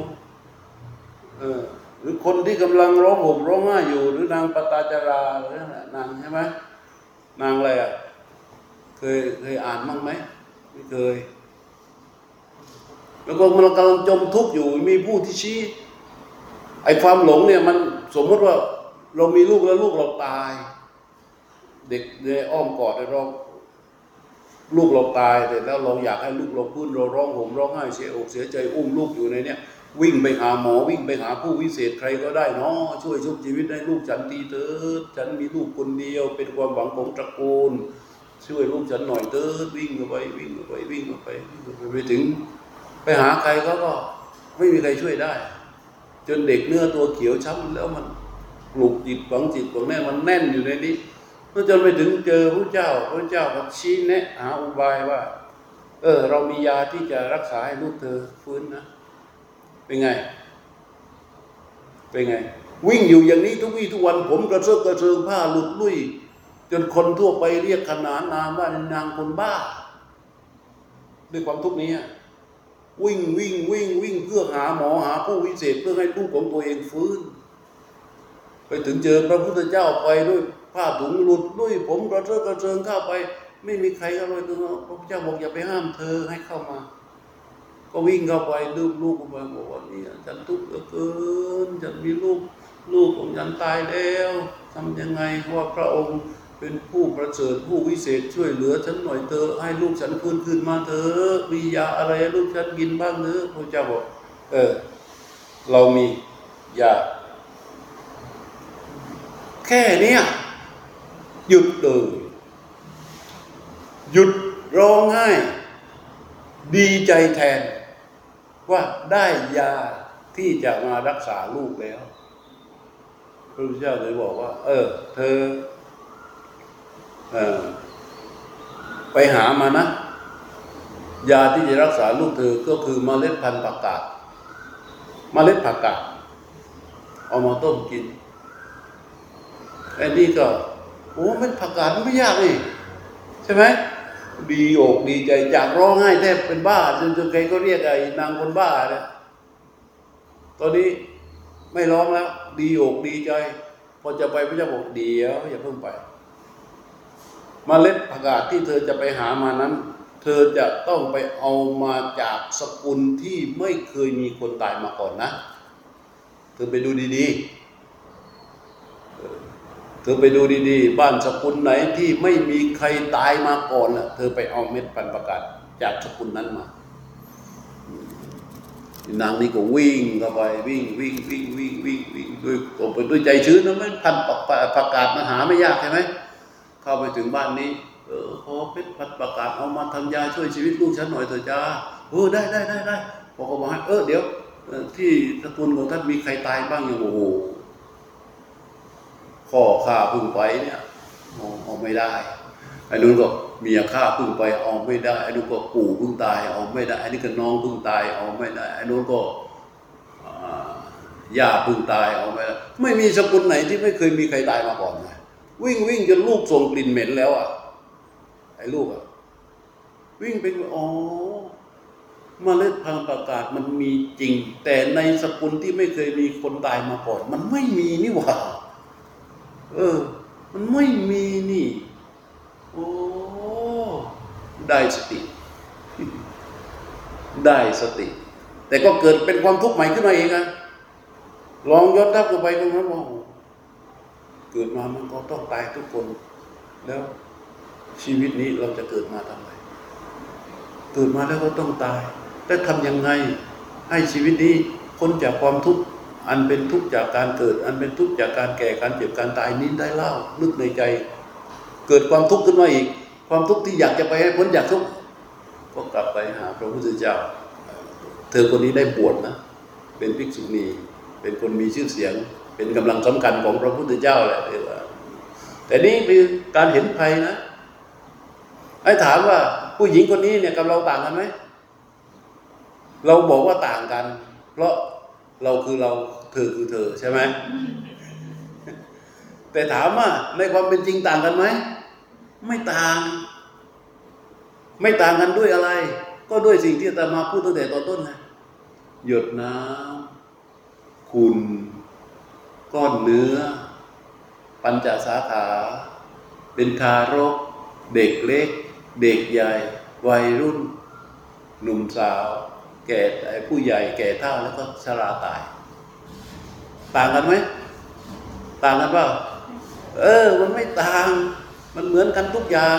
หรือคนที่กำลังร้องห่มร้องไห้อยู่หรือนางปตาจาราหรือนางใช่ไหมนางอะไรอ่ะเคยอ่านบ้างไหมไม่เคยแล้วก็มันกำลังจมทุกข์อยู่มีผู้ที่ชี้ไอ้ความหลงเนี่ยมันสมมติว่าเรามีลูกแล้วลูกเราตายเด็กในอ้อมกอดเราลูกเราตายแต่แล้วเราอยากให้ลูกเราพื้นเราร้องห่มร้องไห้เสียอกเสียใจอุ้มลูกอยู่ในเนี่ยวิ่งไปหาหมอวิ่งไปหาผู้วิเศษใครก็ได้เนาะช่วยชุบชีวิตให้ลูกฉันทีเถิดฉันมีลูกคนเดียวเป็นความหวังของตระกูลช่วยลูกฉันหน่อยเถิดวิ่งไปวิ่งไปวิ่งไปไปถึงไปหาใครก็ไม่มีใครช่วยได้จนเด็กเนื้อตัวเขียวช้ำแล้วมันปลุกจิตฝังจิตของแม่มันแน่นอยู่ในนี้จนไปถึงเจอพระเจ้าพระเจ้าก็ชี้แนะหาอุบายว่าเรามียาที่จะรักษาให้ลูกเธอฟื้นนะเป็นไงวิ่งอยู่อย่างนี้ทุกวี่ทุกวันผมกระเซาะกระเซิงผ้าหลุดลุ่ยจนคนทั่วไปเรียกขนานนามว่านางคนบ้าด้วยความทุกข์นี้วิ่งเพื่อหาหมอหาผู้วิเศษเพื่อให้ลูกของตัวเองฟื้นไปถึงเจอพระพุทธเจ้าไปด้วยผ้าถุงหลุดลุ่ยผมกระเซาะกระเซิงเข้าไปไม่มีใครเข้าเลยพระพุทธเจ้าบอกอย่าไปห้ามเธอให้เข้ามาก็วิ่งเข้าไปดูลูกของมันบอกว่านี่ฉันทุกข์เหลือเกินฉันมีลูกของฉันตายแล้วทำยังไงว่าพระองค์เป็นผู้ประเสริฐผู้วิเศษช่วยเหลือฉันหน่อยเถอะให้ลูกฉันฟื้นคืนมาเถอะมียาอะไรลูกฉันกินบ้างเถอะพระเจ้าบอกเรามียาแค่นี้หยุดเลยหยุดร้องไห้ดีใจแทนว่าได้ยาที่จะมารักษาลูกแล้วพระพุทธเจ้าเลยบอกว่าเธอไปหามานะยาที่จะรักษาลูกเธอก็คือเมล็ดพันธุ์ผักกาดเมล็ดผักกาดเอามาต้มกินไอ้นี่ก็โอ้เมล็ดผักกาดมันไม่ยากนี่ใช่ไหมดีอกดีใจจากร้องไห้แทบเป็นบ้าจนใครก็เรียกไอ้นางคนบ้าเนี่ยตอนนี้ไม่ร้องแล้วดีอกดีใจพอจะไปพระเจ้าบอกเดี๋ยวอย่าเพิ่งไปเมล็ดผักกาดที่เธอจะไปหามานั้นเธอจะต้องไปเอามาจากสกุลที่ไม่เคยมีคนตายมาก่อนนะเธอไปดูดีๆเธอไปดูดีๆบ้านสกุลไหนที่ไม่มีใครตายมาก่อนน่ะเธอไปเอาเม็ดพันธุ์ผักกาดจากสกุลนั้นมานางนี่ก็วิ่งเข้าไปวิ่งด้วยใจชื้นนะเม็ดพันธุ์ผักกาดมันหาไม่ยากใช่ไหมเข้าไปถึงบ้านนี้ขอเพชรพัดประกาศเอามาทำยาช่วยชีวิตลูกฉันหน่อยเถอะจ้าได้พอเขาบอกให้เดี๋ยวที่ตระกูลของท่านมีใครตายบ้างอย่างโอ้โหข้อข้าพึ่งไปเนี่ยเอาไม่ได้ไอ้นู้นก็เมียข้าพึ่งไปเอาไม่ได้ไอ้นู้นก็ปู่พึ่งตายเอาไม่ได้ไอ้นี่ก็น้องพึ่งตายเอาไม่ได้ไอ้นู้นก็ย่าพึ่งตายเอาไม่ได้ไม่มีสกุลไหนที่ไม่เคยมีใครตายมาก่อนนะวิ่งจนลูกส่งกลิ่นเหม็นแล้วอ่ะไอ้ลูกอ่ะวิ่งไปอ๋อเมล็ดพันธุ์ผักกาดมันมีจริงแต่ในสกุลที่ไม่เคยมีคนตายมาก่อนมันไม่มีนี่หว่า เออมันไม่มีนี่โอ้ได้สติได้สติแต่ก็เกิดเป็นความทุกข์ใหม่ขึ้นมาเองนะลองย้อนทับลงไปตรงนั้นว่าเกิดมามันก็ต้องตายทุกคนแล้วชีวิตนี้เราจะเกิดมาทำไมเกิดมาแล้วก็ต้องตายแต่ทำยังไงให้ชีวิตนี้พ้นจากความทุกข์อันเป็นทุกข์จากการเกิดอันเป็นทุกข์จากการแก่การเจ็บการตายนี้ได้เล่าลึกในใจเกิดความทุกข์ขึ้นมาอีกความทุกข์ที่อยากจะไปให้พ้นจากทุกข์ก็กลับไปหาพระพุทธเจ้าเธอคนนี้ได้บวชนะเป็นภิกษุณีเป็นคนมีชื่อเสียงเป็นกำลังสำคัญของพระพุทธเจ้าแหละแต่นี่คือการเห็นภัยนะให้ถามว่าผู้หญิงคนนี้เนี่ยกับเราต่างกันไหมเราบอกว่าต่างกันเพราะเราคือเราเธอคือเธอใช่ไหมแต่ถามว่าในความเป็นจริงต่างกันไหมไม่ต่างไม่ต่างกันด้วยอะไรก็ด้วยสิ่งที่อาตมาพูดตั้งแต่ตอนต้นนะหยดน้ำขุ่นก้อนเนื้อปัญจสาขาเป็นทารกเด็กเล็กเด็กใหญ่วัยรุ่นหนุ่มสาวแก่ผู้ใหญ่แก่เฒ่าแล้วก็ชราตายต่างกันไหมต่างกันเปล่ามันไม่ต่างมันเหมือนกันทุกอย่าง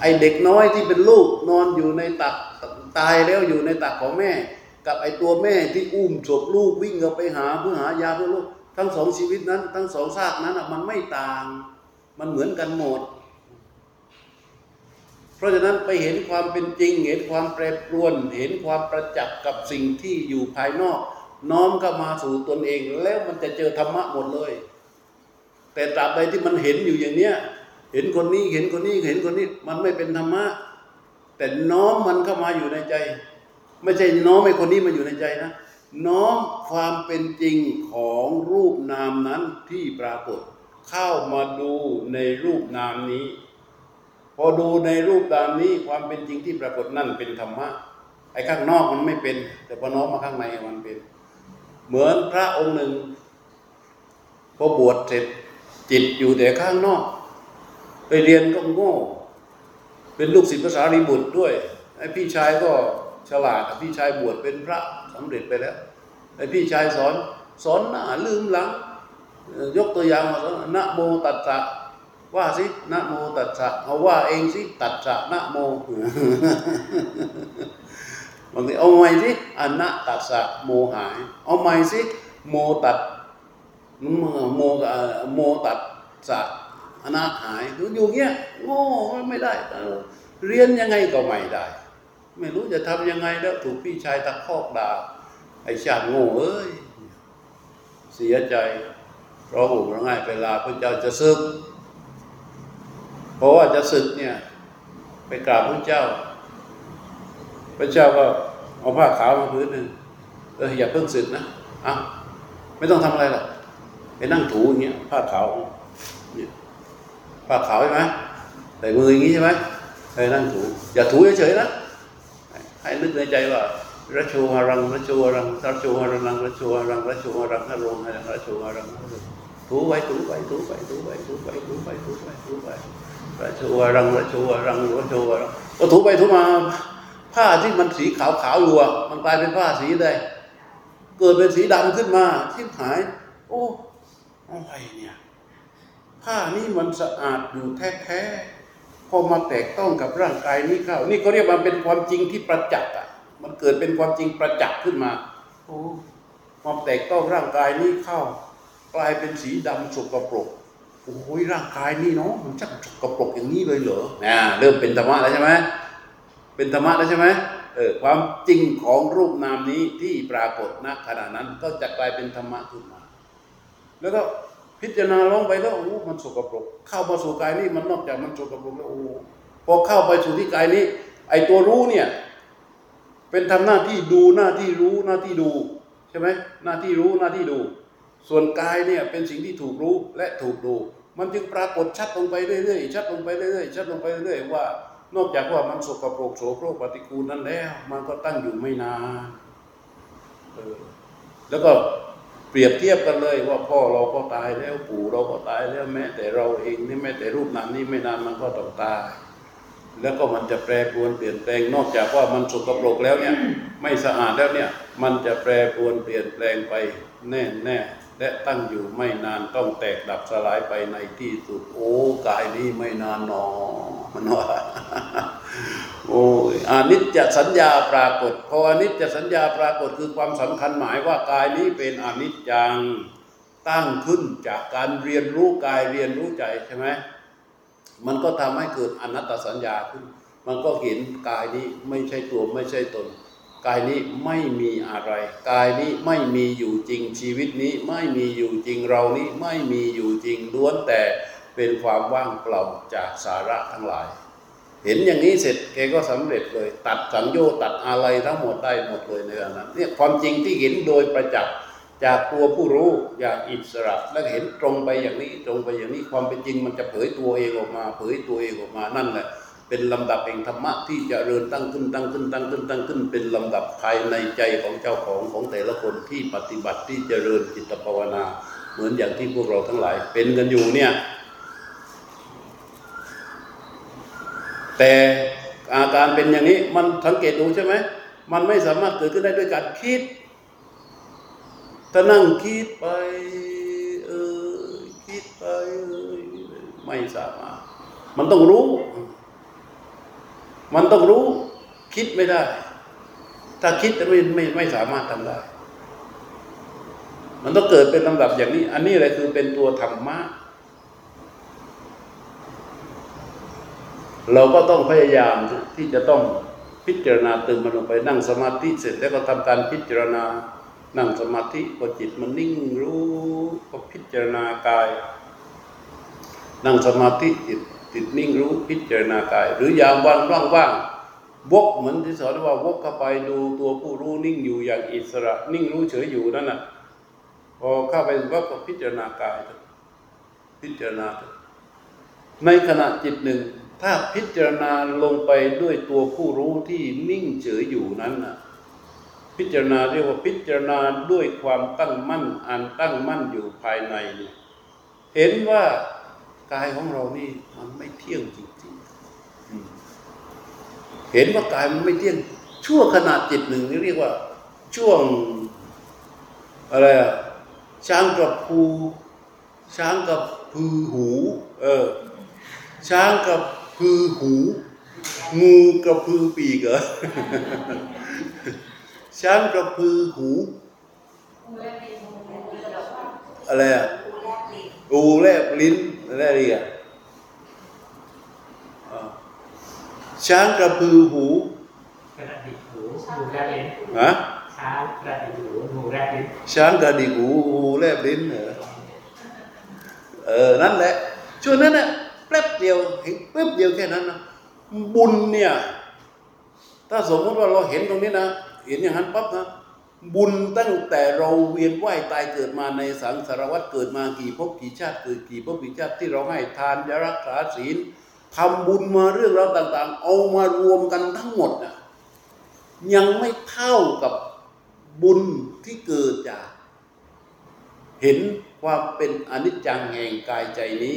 ไอเด็กน้อยที่เป็นลูกนอนอยู่ในตักตายแล้วอยู่ในตักของแม่กับไอตัวแม่ที่อุ้มศพลูกวิ่งกันไปหาเพื่อหายาเพื่อลูกทั้งสองชีวิตนั้นทั้งสองซากนั้นมันไม่ต่างมันเหมือนกันหมดเพราะฉะนั้นไปเห็นความเป็นจริงเห็นความแปรปรวนเห็นความประจักษ์กับสิ่งที่อยู่ภายนอกน้อมเข้ามาสู่ตนเองแล้วมันจะเจอธรรมะหมดเลยแต่ตราบใดที่มันเห็นอยู่อย่างเนี้ยเห็นคนนี้เห็นคนนี้เห็นคนนี้มันไม่เป็นธรรมะแต่น้อมมันเข้ามาอยู่ในใจไม่ใช่น้อมไอ้คนนี้มาอยู่ในใจนะน้อมความเป็นจริงของรูปนามนั้นที่ปรากฏเข้ามาดูในรูปนามนี้พอดูในรูปนามนี้ความเป็นจริงที่ปรากฏนั่นเป็นธรรมะไอ้ข้างนอกมันไม่เป็นแต่พอน้อมมาข้างในมันเป็นเหมือนพระองค์หนึ่งพอบวชเสร็จจิตอยู่แต่ข้างนอกไปเรียนก็โง่เป็นลูกศิษย์พระสารีบุตรด้วยไอ้พี่ชายก็ฉลาดพี่ชายบวชเป็นพระสำเร็จไปแล้วไอ้พี่ชายสอนหน้าลืมหลังยกตัวอย่างมาสอนนะโมตัสสะว่าสินะโมตัสสะเอาว่าเองสิตัสสะนะโมบางทีเอาใหม่สิอนะตัสสะโมหายเอาใหม่สิโมตัสโมตัสสะอนาหายอยู่เงี้ยโง่ไม่ได้เรียนยังไงก็ไม่ได้ไม่รู้จะทำยังไงแล้วถูกพี่ชายตะคอกด่าไอ้ชาติโง่เอ้ยเสียใจร้องห่มร้องไห้ไปลาพระเจ้าจะศึกเพราะว่าจะศึกเนี่ยไปกราบพระเจ้าพระเจ้าก็เอาผ้าขาวมาพื้นหนึ่งอย่าเพิ่งศึกนะอ่ะไม่ต้องทำอะไรหรอกไปนั่งถูอย่างเงี้ยผ้าขาวผ้าขาวใช่ไหมใส่มืออย่างนี้ใช่ไหมไปนั่งถูอย่าถูเฉยๆนะให้นึกในใจว่าระโชหรังระโชหรังระโชหรังระโชหรังระโชหรังระโชหรังระโชหรังถูไปถูไปถูไปถูไปถูไปถูไปถูไปถูไประโชหรังระโชหรังระโชหรังก็ถูไปถูมาผ้าที่มันสีขาวๆอยู่มันกลายเป็นผ้าสีใดเกิดเป็นสีดำขึ้นมาชิบหายโอ้อะไรเนี่ยผ้านี่มันสะอาดอยู่แท้ๆพอมาแตกต้องกับร่างกายนี้เข้านี่เขาเรียกว่าเป็นความจริงที่ประจักษ์มันเกิดเป็นความจริงประจักษ์ขึ้นมาโอ้ความแตกต้องร่างกายนี้เข้ากลายเป็นสีดำสกปรกโอ้ยร่างกายนี้เนาะมันจักสกปรกอย่างนี้เลยเหรอเริ่มเป็นธรรมะแล้วใช่ไหมเป็นธรรมะแล้วใช่ไหมความจริงของรูปนามนี้ที่ปรากฏณขณะนั้นก็จะกลายเป็นธรรมะขึ้นมาแล้วก็พิจารณาลงไปแล้วโอ้มันสกปรกเข้ามาสู่กายนี้มันนอกจากมันสกปรกแล้วโอ้พอเข้าไปสู่ที่กายนี้ไอตัวรู้เนี่ยเป็นทำหน้าที่ดูหน้าที่รู้หน้าที่ดูใช่ไหมหน้าที่รู้หน้าที่ดูส่วนกายเนี่ยเป็นสิ่งที่ถูกรู้และถูกดูมันจึงปรากฏชัดลงไปเรื่อยๆชัดลงไปเรื่อยๆชัดลงไปเรื่อยๆว่านอกจากว่ามันสกปรกโสโครกปฏิกูลนั้นแล้วมันก็ตั้งอยู่ไม่นานแล้วก็ เปรียบเทียบกันเลยว่าพ่อเราก็ตายแล้วปู่เราก็ตายแล้วแม้แต่เราเองนี่แม้แต่รูปนามนี้ไม่นานมันก็ต้องตายแล้วก็มันจะแปรปรวนเปลี่ยนแปลงนอกจากว่ามันสกปรกแล้วเนี่ยไม่สะอาดแล้วเนี่ยมันจะแปรปรวนเปลี่ยนแปลงไปแน่แน่และตั้งอยู่ไม่นานต้องแตกดับสลายไปในที่สุดโอ้กายนี้ไม่นานหนอมันว่าโอ้อนิจจสัญญาปรากฏพออนิจจสัญญาปรากฏคือความสำคัญหมายว่ากายนี้เป็นอนิจจังตั้งขึ้นจากการเรียนรู้กายเรียนรู้ใจใช่ไหมมันก็ทำให้เกิดอนัตตสัญญาขึ้นมันก็เห็นกายนี้ไม่ใช่ตัวไม่ใช่ตนกายนี้ไม่มีอะไรกายนี้ไม่มีอยู่จริงชีวิตนี้ไม่มีอยู่จริงเรานี้ไม่มีอยู่จริงล้วนแต่เป็นความว่างเปล่าจากสาระทั้งหลายเห็นอย่างนี้เสร็จแกก็สำเร็จเลยตัดสังโยชน์ตัดอะไรทั้งหมดได้หมดเลยในอนั้นเนี่ยความจริงที่เห็นโดยประจักษ์จากตัวผู้รู้อย่างอิสระแล้วเห็นตรงไปอย่างนี้ตรงไปอย่างนี้ความเป็นจริงมันจะเผยตัวเองออกมาเผยตัวเองออกมานั่นแหละเป็นลำดับแห่งธรรมะที่จะเริ่มตั้งขึ้นตั้งขึ้นตั้งขึ้นตั้งขึ้นเป็นลำดับภายในใจของเจ้าของแต่ละคนที่ปฏิบัติที่เจริญจิตภาวนาเหมือนอย่างที่พวกเราทั้งหลายเป็นกันอยู่เนี่ยแต่อาการเป็นอย่างนี้มันสังเกตดูใช่ไหมมันไม่สามารถเกิดขึ้นได้ด้วยการคิดถ้านั่งคิดไปคิดไปไม่สามารถมันต้องรู้มันต้องรู้คิดไม่ได้ถ้าคิดไม่สามารถทำได้มันต้องเกิดเป็นลำดับอย่างนี้อันนี้อะไรคือเป็นตัวธรรมะเราก็ต้องพยายามที่จะต้องพิจารณาตื่นมันลงไปนั่งสมาธิเสร็จแล้วก็ทำการพิจารณานั่งสมาธิพอจิตมันนิ่งรู้ก็พิจารณากายนั่งสมาธิจิตนิ่งรู้พิจารณากายหรือยามวันว่างๆวกเหมือนที่สอนว่าวกเข้าไปดูตัวผู้รู้นิ่งอยู่อย่างอิสระนิ่งรู้เฉยอยู่นั่นน่ะพอเข้าไปวกก็พิจารณากายพิจารณาในขณะจิตหนึ่งถ้าพิจารณาลงไปด้วยตัวผู้รู้ที่นิ่งเฉยอยู่นั้นน่ะพิจารณาเรียกว่าพิจารณาด้วยความตั้งมั่นอันตั้งมั่นอยู่ภายในนี่เห็นว่ากายของเรานี่มันไม่เที่ยงจริงๆเห็นว่ากายมันไม่เที่ยงชั่วขณะจิตหนึ่งนี่เรียกว่าช่วงอะไรอะช้างกับภูช้างกับพือหูช้างกับพือหูงูกับพือปีกเหรอช้างกับพือหูอะไรอะอูแลบลิ้นอะไรดีอ่ะช้างกระพือหูกระดิกหูงูแลบลิ้นฮะช้างกระดิกหูงูแลบลิ้นช้างกระดิกหูงูแลบลิ้นนั่นแหละช่วงนั้นน่ะแป๊บเดียวเห็นแป๊บเดียวแค่นั้นนะบุญเนี่ยถ้าสมมติว่าเราเห็นตรงนี้นะเห็นอย่างนั้นปั๊บนะบุญตั้งแต่เราเวียนว่ายตายเกิดมาในสังสารวัฏเกิดมากี่ภพกี่ชาติเกิดกี่ภพกี่ชาติที่เราให้ทานรักษาศีลทำบุญมาเรื่องราวต่างๆเอามารวมกันทั้งหมดนะยังไม่เท่ากับบุญที่เกิดจากเห็นความเป็นอนิจจังแห่งกายใจนี้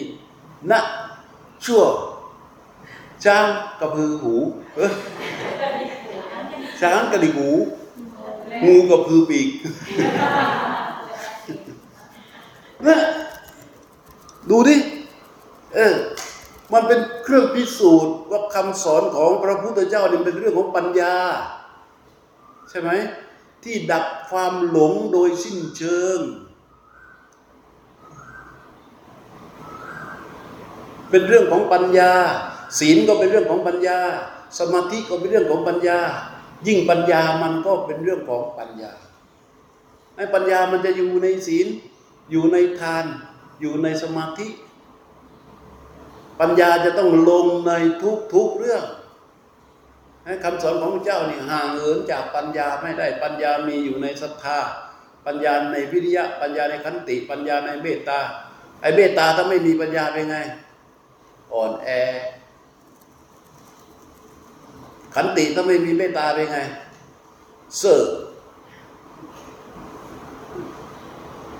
นะชั่วช้างกระพือหูช้างกระดิกหูงูกับพือปีกนะดูดิมันเป็นเครื่องพิสูจน์ว่าคำสอนของพระพุทธเจ้านี่เป็นเรื่องของปัญญาใช่ไหมที่ดับความหลงโดยสิ้นเชิงเป็นเรื่องของปัญญาศีลก็เป็นเรื่องของปัญญาสมาธิก็เป็นเรื่องของปัญญายิ่งปัญญามันก็เป็นเรื่องของปัญญาในปัญญามันจะอยู่ในศีลอยู่ในทานอยู่ในสมาธิปัญญาจะต้องลงในทุกๆเรื่องให้คำสอนของพระเจ้านี่ห่างเหินจากปัญญาไม่ได้ปัญญามีอยู่ในศรัทธาปัญญาในวิริยะปัญญาในขันติปัญญาในเมตตาไอ้เมตตาถ้าไม่มีปัญญาเป็นไงอ่อนแอขันติถ้าไม่มีเมตตาเป็นไงเซ่อ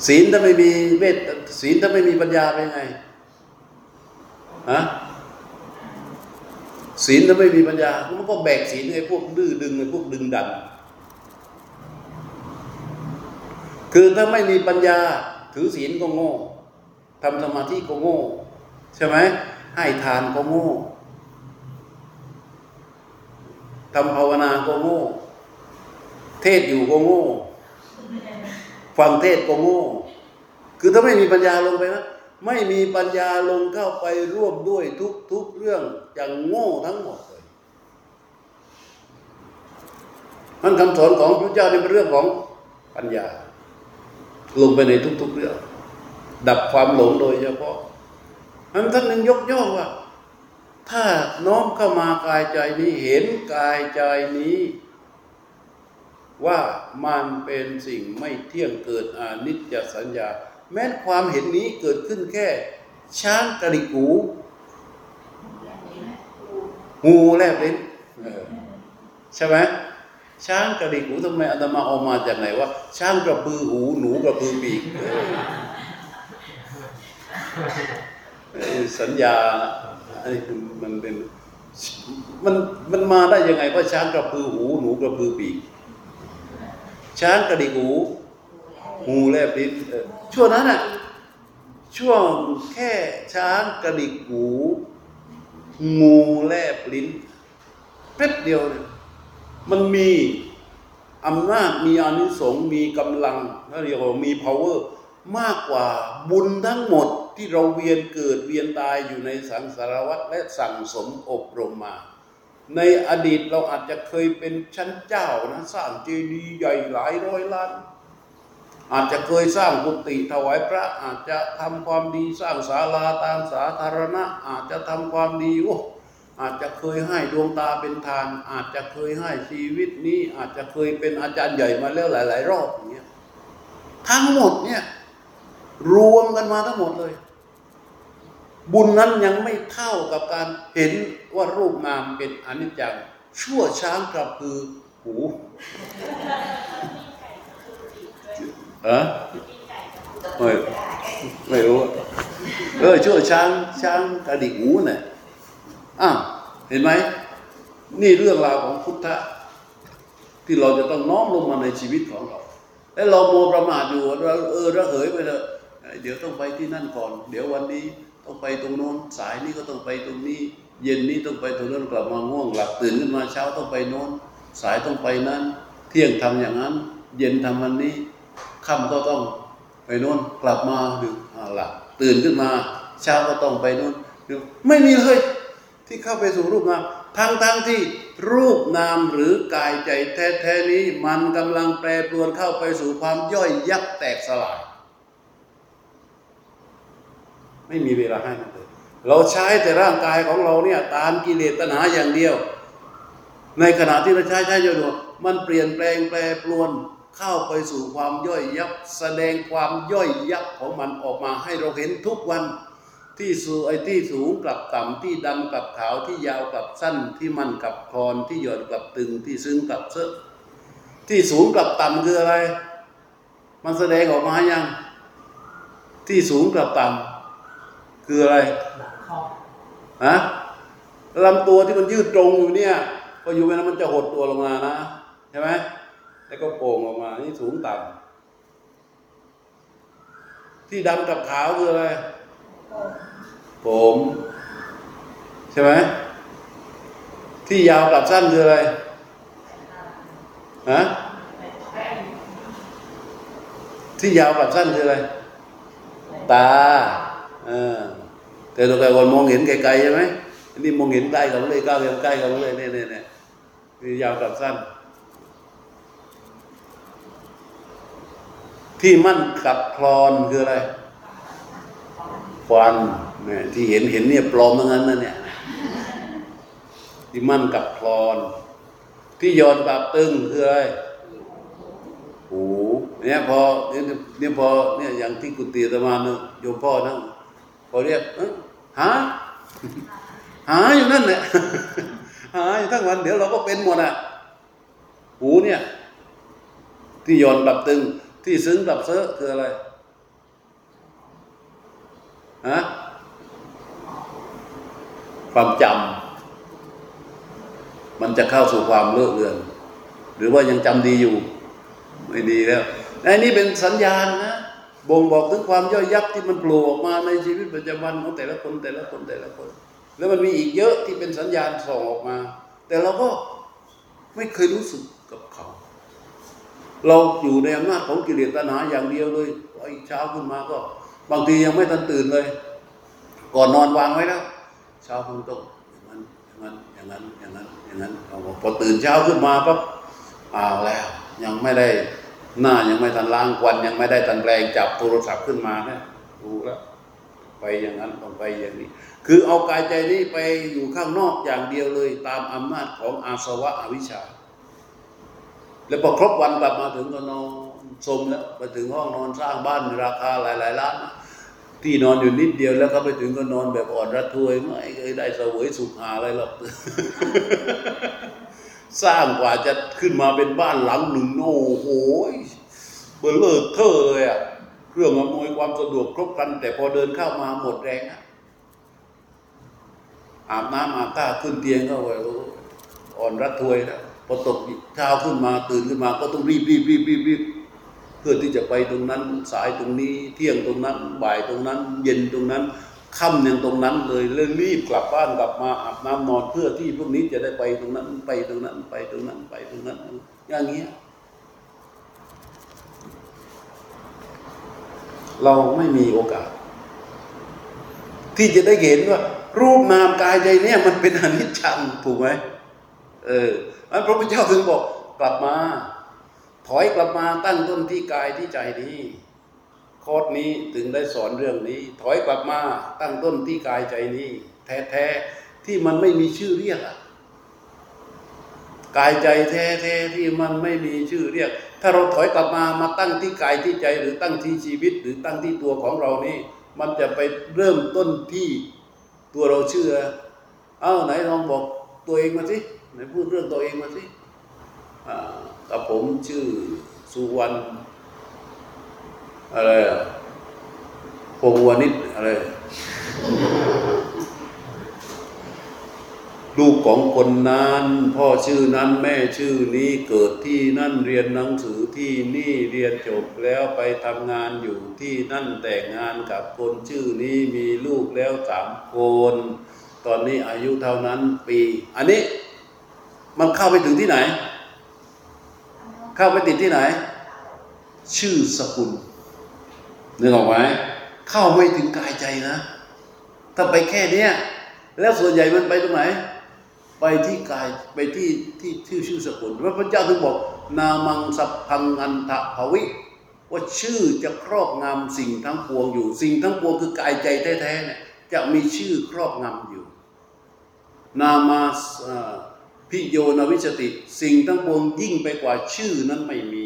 ศีลถ้าไม่มีศีลถ้าไม่มีปัญญาเป็นไงฮะศีลถ้าไม่มีปัญญามันก็แบกศีลไอ้พวกดื้อดึงไอ้พวกดึงดันคือถ้าไม่มีปัญญาถือศีลก็โง่ทำสมาธิก็โง่ใช่ไหมให้ทานก็โง่ทำภาวนาก็โง่เทศอยู่ก็โง่ฟังเทศก็โง่คือถ้าไม่มีปัญญาลงไปนะไม่มีปัญญาลงเข้าไปร่วมด้วยทุกเรื่องอย่างโง่ทั้งหมดเลยมันคำสอนของพระเจ้านี่เป็นเรื่องของปัญญาลงไปในทุกๆเรื่องดับความหลงโดยเฉพาะนั้นท่านนึงยกย่องว่าถ้าน้อมเข้ามากายใจนี้เห็นกายใจนี้ว่ามันเป็นสิ่งไม่เที่ยงเกิดอนิจจสัญญาแม้ความเห็นนี้เกิดขึ้นแค่ช้างกระดิกหูงูแลบลิ้นใช่ไหมช้างกระดิกหูทำไมอาตมาเอามาจากไหนว่าช้างกระพือหูหนูกระพือปีกสัญญาไอ้มันเป็นมันมาได้ยังไงว่าช้างกระพือหูหนูกระพือปีกช้างกระดิกหูงูแลบลิ้นช่วงนั้นน่ะช่วงแค่ช้างกระดิกหูงูแลบลิ้นแป๊บเดียวเนี่ยมันมีอำนาจมีอานิสงส์มีกำลังแล้วเรียกว่ามี power มากกว่าบุญทั้งหมดที่เราเวียนเกิดเวียนตายอยู่ในสังสารวัฏและสั่งสมอบรมมาในอดีตเราอาจจะเคยเป็นชั้นเจ้านะสร้างเจดีย์ใหญ่หลายร้อยล้านอาจจะเคยสร้างกุฏิถวายพระอาจจะทำความดีสร้างศาลาตามสาธารณะอาจจะทำความดีอาจจะเคยให้ดวงตาเป็นทานอาจจะเคยให้ชีวิตนี้อาจจะเคยเป็นอาจารย์ใหญ่มาแล้วหลายๆรอบอย่างเงี้ยทั้งหมดเนี่ยรวมกันมาทั้งหมดเลยบุญนั้นยังไม่เท่ากับการเห็นว่ารูปนามเป็นอนิจจังชั่วช้างกระพือหูอ่ะไม่รู้ชั่วช้างกระดิกหูน่ะอ้าวเห็นไหมนี่เรื่องราวของพุทธะที่เราจะต้องน้อมลงมาในชีวิตของเราและเราโมประมาทอยู่เราระเหยไปเลยเดี๋ยวต้องไปที่นั่นก่อนเดี๋ยววันนี้ต้องไปตรงโน้นสายนี้ก็ต้องไปตรงนี้เย็นนี้ต้องไปตรงนั้นกลับมาง่วงหลับตื่นขึ้นมาเช้าต้องไปโน้นสายต้องไปนั้นเที่ยงทำอย่างนั้นเย็นทำวันนี้ค่ำก็ต้องไปโน้นกลับมาดึกหลับตื่นขึ้นมาเช้าก็ต้องไปโน้นไม่มีเลยที่เข้าไปสู่รูปนามทั้งที่รูปนามหรือกายใจแท้ๆนี้มันกำลังแปรปรวนเข้าไปสู่ความย่อยยับแตกสลายไม่มีเวลาให้มันเลยเราใช้แต่ร่างกายของเราเนี่ยตามกิเลสตัณหาอย่างเดียวในขณะที่เราใช้อยู่มันเปลี่ยนแปลงแปรปรวนเข้าไปสู่ความย่อยยับแสดงความย่อยยับของมันออกมาให้เราเห็นทุกวันที่สูงไอ้ที่สูงกลับต่ำที่ดำกลับขาวที่ยาวกลับสั้นที่มันกลับคลอนที่หย่อนกลับตึงที่ซึ้งกลับเซอะที่สูงกลับต่ำคืออะไรมันแสดงออกมายังที่สูงกลับต่ำคืออะไรฮะลำตัวที่มันยืดตรงอยู่เนี่ยพออยู่ไปแล้วมันจะหดตัวลงมานะใช่ไหมแล้วก็โป่งออกมานี่สูงต่ำที่ดำกลับขาวคืออะไรผมใช่ไหมที่ยาวกับสั้นคืออะไรฮะที่ยาวกับสั้นคืออะไรตาแต่ตัวไกลคนมองเห็นไกลๆใช่ไหมนี่มองเห็นใกล้กันเลยก้าวใกล้กันเลยเนี่ยที่ยาวกับสั้นที่มั่นกับคลอนคืออะไรฟันเนี่ยที่เห็นเนี่ยปลอมทั้งนั้นนะเนี่ยที่มั่นกับคลอนที่ย้อนกับตึงคืออะไรหูเนี่ยพอเนี่ยพอเนี่ยอย่างที่กุฏิอาตมาเนี่ยโยมพ่อนั่งพอเรียกหาหาอยู่นั่นแหละหาอยู่ทั้งวันเดี๋ยวเราก็เป็นหมดอ่ะหูเนี่ยที่ย้อนกับตึงที่ซึ้งกับเซอะคืออะไร นะความจำมันจะเข้าสู่ความเลอะเลือนหรือว่ายังจำดีอยู่ไม่ดีแล้วไอ้นี่เป็นสัญญาณนะบ่งบอกถึงความย่อยยับที่มันโผล่ออกมาในชีวิตประจำวันของแต่ละคนแล้วมันมีอีกเยอะที่เป็นสัญญาณส่องออกมาแต่เราก็ไม่เคยรู้สึกกับเขาเราอยู่ในอำนาจของกิเลสตัณหาอย่างเดียวเลยพออีกเช้าขึ้นมาก็บางทียังไม่ทันตื่นเลยก่อนนอนวางไว้แล้วเช้าขึ้นต้องอย่างนั้นพอตื่นเช้าขึ้นมาปั๊บอ้าวแล้วยังไม่ได้หน้ายังไม่ทันล้างควันยังไม่ได้ทันแปลงจับโทรศัพท์ขึ้นมาเนี่ยรู้แล้วไปอย่างนั้นต้องไปอย่างนี้คือเอากายใจนี้ไปอยู่ข้างนอกอย่างเดียวเลยตามอำนาจของอาสวะอวิชชาแล้วพอครบวันกลับมาถึงก็นอนสมแล้วไปถึงห้องนอนสร้างบ้านราคาหลายล้านที่นอนอยู่นิดเดียวแล้วก็ไปถึงก็นอนแบบอ่อนระทวยไม่เคยได้เสวยสุขหาอะไรหรอก สร้างกว่าจะขึ้นมาเป็นบ้านหลังหนึ่งโอ้โหเบลเลอร์เทอร์เลยอ่ะเครื่องอำนวยความสะดวกครบครันแต่พอเดินเข้ามาหมดแรงอ่ะอาบน้ำอาบท่าขึ้นเตียงก็ว่าอ่อนระทวยแล้วพอตกเช้าขึ้นมาตื่นขึ้นมาก็ต้องรีบเพื่อที่จะไปตรงนั้นสายตรงนี้เที่ยงตรงนั้นบ่ายตรงนั้นเย็นตรงนั้นค่ำยังตรงนั้นเลยแล้วรีบกลับบ้านกลับมาอาบน้ำนอนเพื่อที่พวกนี้จะได้ไปตรงนั้นไปตรงนั้นอย่างเงี้ยเราไม่มีโอกาสที่จะได้เห็นว่ารูปนามกายใจเนี่ยมันเป็นอนิจจังถูกไหมอันพระพุทธเจ้าถึงบอกกลับมาถอยกลับมาตั้งต้นที่กายที่ใจนี้คอร์สนี้ถึงได้สอนเรื่องนี้ถอยกลับมาตั้งต้นที่กายใจนี้แท้ๆที่มันไม่มีชื่อเรียกอ่ะกายใจแท้ๆที่มันไม่มีชื่อเรียกถ้าเราถอยกลับมาตั้งที่กายที่ใจหรือตั้งที่ชีวิตหรือตั้งที่ตัวของเรานี่มันจะไปเริ่มต้นที่ตัวเราชื่อเอ้าไหนลองบอกตัวเองมาสิไหนพูดเรื่องตัวเองมาสิกับผมชื่อสุวรรณอะไรพงวณิชอะไร ลูกของคนนั้นพ่อชื่อนั้นแม่ชื่อนี้เกิดที่นั่นเรียนหนังสือที่นี่เรียนจบแล้วไปทำงานอยู่ที่นั่นแต่งงานกับคนชื่อนี้มีลูกแล้ว3 คนตอนนี้อายุเท่านั้นปีอันนี้มันเข้าไปถึงที่ไหนเข้าไปติดที่ไหนชื่อสกุลนึกออกไหมเข้าไม่ถึงกายใจนะถ้าไปแค่นี้แล้วส่วนใหญ่มันไปตรงไหนไปที่กายไปที่ชื่อสกุลพระพุทธเจ้าถึงบอกนามังสัพพังอันทะภวิว่าชื่อจะครอบงำสิ่งทั้งปวงอยู่สิ่งทั้งปวงคือกายใจแท้ๆเนี่ยจะมีชื่อครอบงำอยู่นามาพิโยนวิจติสิ่งทั้งปวงยิ่งไปกว่าชื่อนั้นไม่มี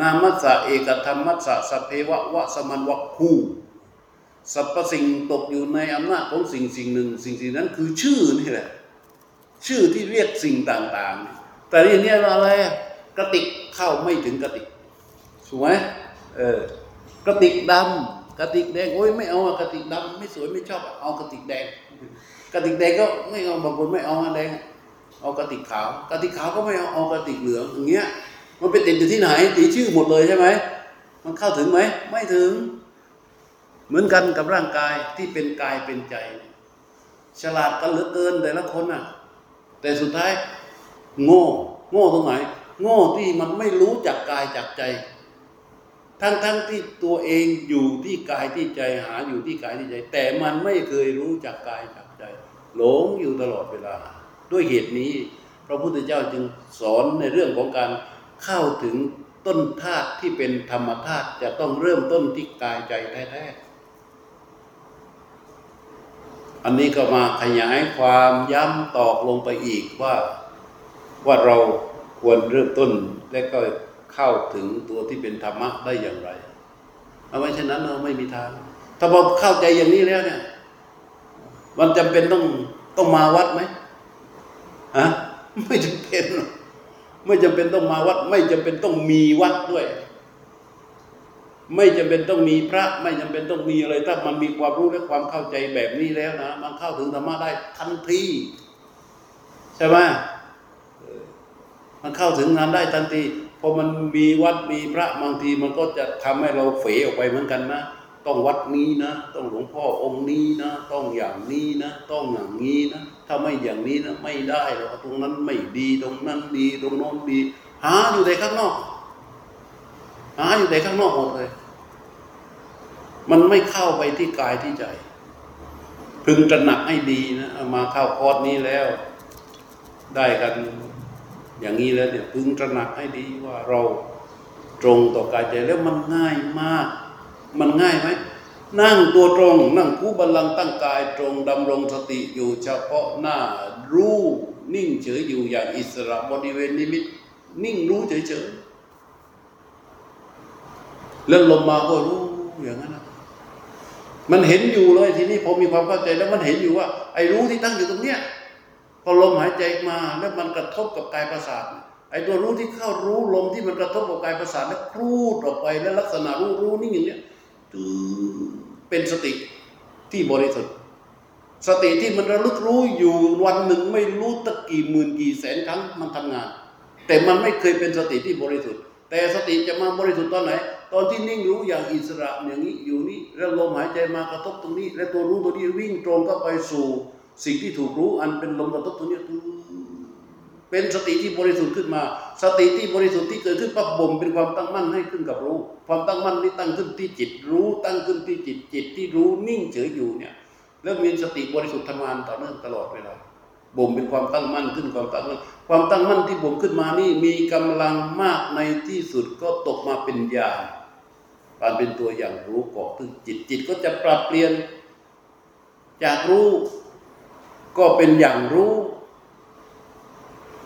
นามัสสะเอกธรรมัสสะสัพเพวะวะสมันวะคูสรรพสิ่งตกอยู่ในอำนาจของสิ่งหนึ่งสิ่งนั้นคือชื่อนี่แหละชื่อที่เรียกสิ่งต่างๆแต่นี่เนี่ยอะไรกระติกเข้าไม่ถึงกระติกสวยกระติกดำกระติกแดงโอ้ยไม่เอากระติกดำไม่สวยไม่ชอบเอากระติกแดงกระติกแดงก็ไม่เอาบางคนไม่เอาแดงเอากระติกขาวกระติกขาวก็ไม่เอาเอากระติกเหลืองอย่างเงี้ยมันไปติดอยู่ที่ไหนติดชื่อหมดเลยใช่ไหมมันเข้าถึงไหมไม่ถึงเหมือนกันกับร่างกายที่เป็นกายเป็นใจฉลาดกันเหลือเกินแต่ละคนน่ะแต่สุดท้ายโง่ตรงไหนโง่ที่มันไม่รู้จักกายจากใจทั้งที่ตัวเองอยู่ที่กายที่ใจหาอยู่ที่กายที่ใจแต่มันไม่เคยรู้จักกายจากใจหลงอยู่ตลอดเวลาด้วยเหตุนี้พระพุทธเจ้าจึงสอนในเรื่องของการเข้าถึงต้นธาตุที่เป็นธรรมธาตุจะต้องเริ่มต้นที่กายใจแท้ๆอันนี้ก็มาขยายความย้ำตอกลงไปอีกว่าเราควรเริ่มต้นและก็เข้าถึงตัวที่เป็นธรรมะได้อย่างไรเอาไว้ฉะนั้นเราไม่มีทางถ้าเราเข้าใจอย่างนี้แล้วเนี่ยมันจำเป็นต้องมาวัดไหมฮะไม่จำเป็นต้องมาวัดไม่จำเป็นต้องมีวัดด้วย ไม่จำเป็นต้องมีพระไม่จำเป็นต้องมีอะไรถ้ามันมีความรู้และความเข้าใจแบบนี้แล้วนะมันเข้าถึงธรรมะได้ทันทีใช่ไหมมันเข้าถึงงานได้ทันทีพอมันมีวัดมีพระบางทีมันก็จะทำให้เราเฟยออกไปเหมือนกันนะต้องวัดนี้นะต้องหลวงพ่อองค์นี้นะต้องอย่างนี้นะต้องอย่างนี้นะถ้าไม่อย่างนี้นะไม่ได้หรอกตรงนั้นไม่ดีตรงนั้นดีตรงโน้นดีหาอยู่แต่ข้างนอกหาอยู่แต่ข้างนอกหมดเลยมันไม่เข้าไปที่กายที่ใจพึงตระหนักให้ดีนะมาเข้าคอร์สนี้แล้วได้กันอย่างนี้แล้วเนี่ยพึงตระหนักให้ดีว่าเราตรงต่อกายใจแล้วมันง่ายมากมันง่ายไหมนั่งตัวตรงนั่งคู่บัลลังก์ตั้งกายตรงดำรงสติอยู่เฉพาะหน้ารู้นิ่งเฉยอยู่อย่างอิสระบริเวณนิมิตนิ่งรู้เฉยๆแล้วลมมาก็รู้อย่างนั้นนะมันเห็นอยู่เลยทีนี้พอมีความเข้าใจแล้วมันเห็นอยู่ว่าไอ้รู้ที่ตั้งอยู่ตรงเนี้ยพอลมหายใจมาแล้วมันกระทบกับกายประสาทไอ้ตัวรู้ที่เข้ารู้ลมที่มันกระทบกับกายประสาทแล้วครูดออกไปแล้วลักษณะรู้นิ่งอย่างเนี้ยเป็นสติที่บริสุทธิ์สติที่มันระลึกรู้อยู่วันหนึ่งไม่รู้ตั้งกี่หมื่นกี่แสนครั้งมันทำงานแต่มันไม่เคยเป็นสติที่บริสุทธิ์แต่สติจะมาบริสุทธิ์ตอนไหนตอนที่นิ่งรู้อย่างอิสระอย่างนี้อยู่นี่แล้วลมหายใจมากระทบตรงนี้และตัวรู้ตัวนี้วิ่งตรงเข้าไปสู่สิ่งที่ถูกรู้อันเป็นลมกระทบตรงนี้เป็นสติที่บริสุทธิ์ขึ้นมาสติที่บริสุทธิ์ที่เกิดขึ้นปั๊บบ่มเป็นความตั้งมั่นให้ขึ้นกับรู้ความตั้งมั่นนี้ตั้งขึ้นที่จิตรู้ตั้งขึ้นที่จิตจิตที่รู้นิ่งเฉยอยู่เนี่ยแล้วมีสติบริสุทธิ์ทำงานต่อเนื่องตลอดเวลาบ่มเป็นความตั้งมั่นขึ้นความตั้งมั่นความตั้งมั่นที่บ่มขึ้นมานี่มีกำลังมากในที่สุดก็ตกมาเป็นญาณการเป็นตัวอย่างรู้ก่อขึ้นจิตจิตก็จะปรับเปลี่ยนจากรู้ก็เป็นอย่างรู้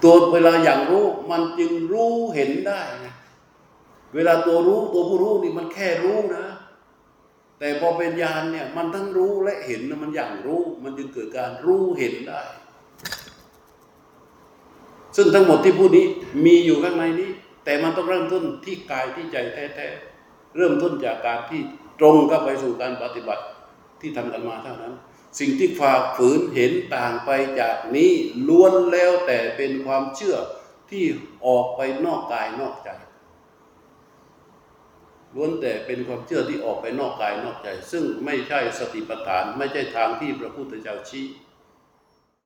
ตัวเวลาอย่างรู้มันจึงรู้เห็นได้นะเวลาตัวรู้ตัวผู้รู้นี่มันแค่รู้นะแต่พอเป็นญาณเนี่ยมันทั้งรู้และเห็นมันอย่างรู้มันจึงเกิดการรู้เห็นได้ซึ่งทั้งหมดที่พูดนี้มีอยู่ข้างในนี้แต่มันต้องเริ่มต้นที่กายที่ใจแท้ๆเริ่มต้นจากการที่ตรงเข้าไปสู่การปฏิบัติที่ทำกันมาเท่านั้นสิ่งที่ฝ่าฝืนเห็นต่างไปจากนี้ล้วนแล้วแต่เป็นความเชื่อที่ออกไปนอกกายนอกใจล้วนแต่เป็นความเชื่อที่ออกไปนอกกายนอกใจซึ่งไม่ใช่สติปัฏฐานไม่ใช่ทางที่พระพุทธเจ้าชี้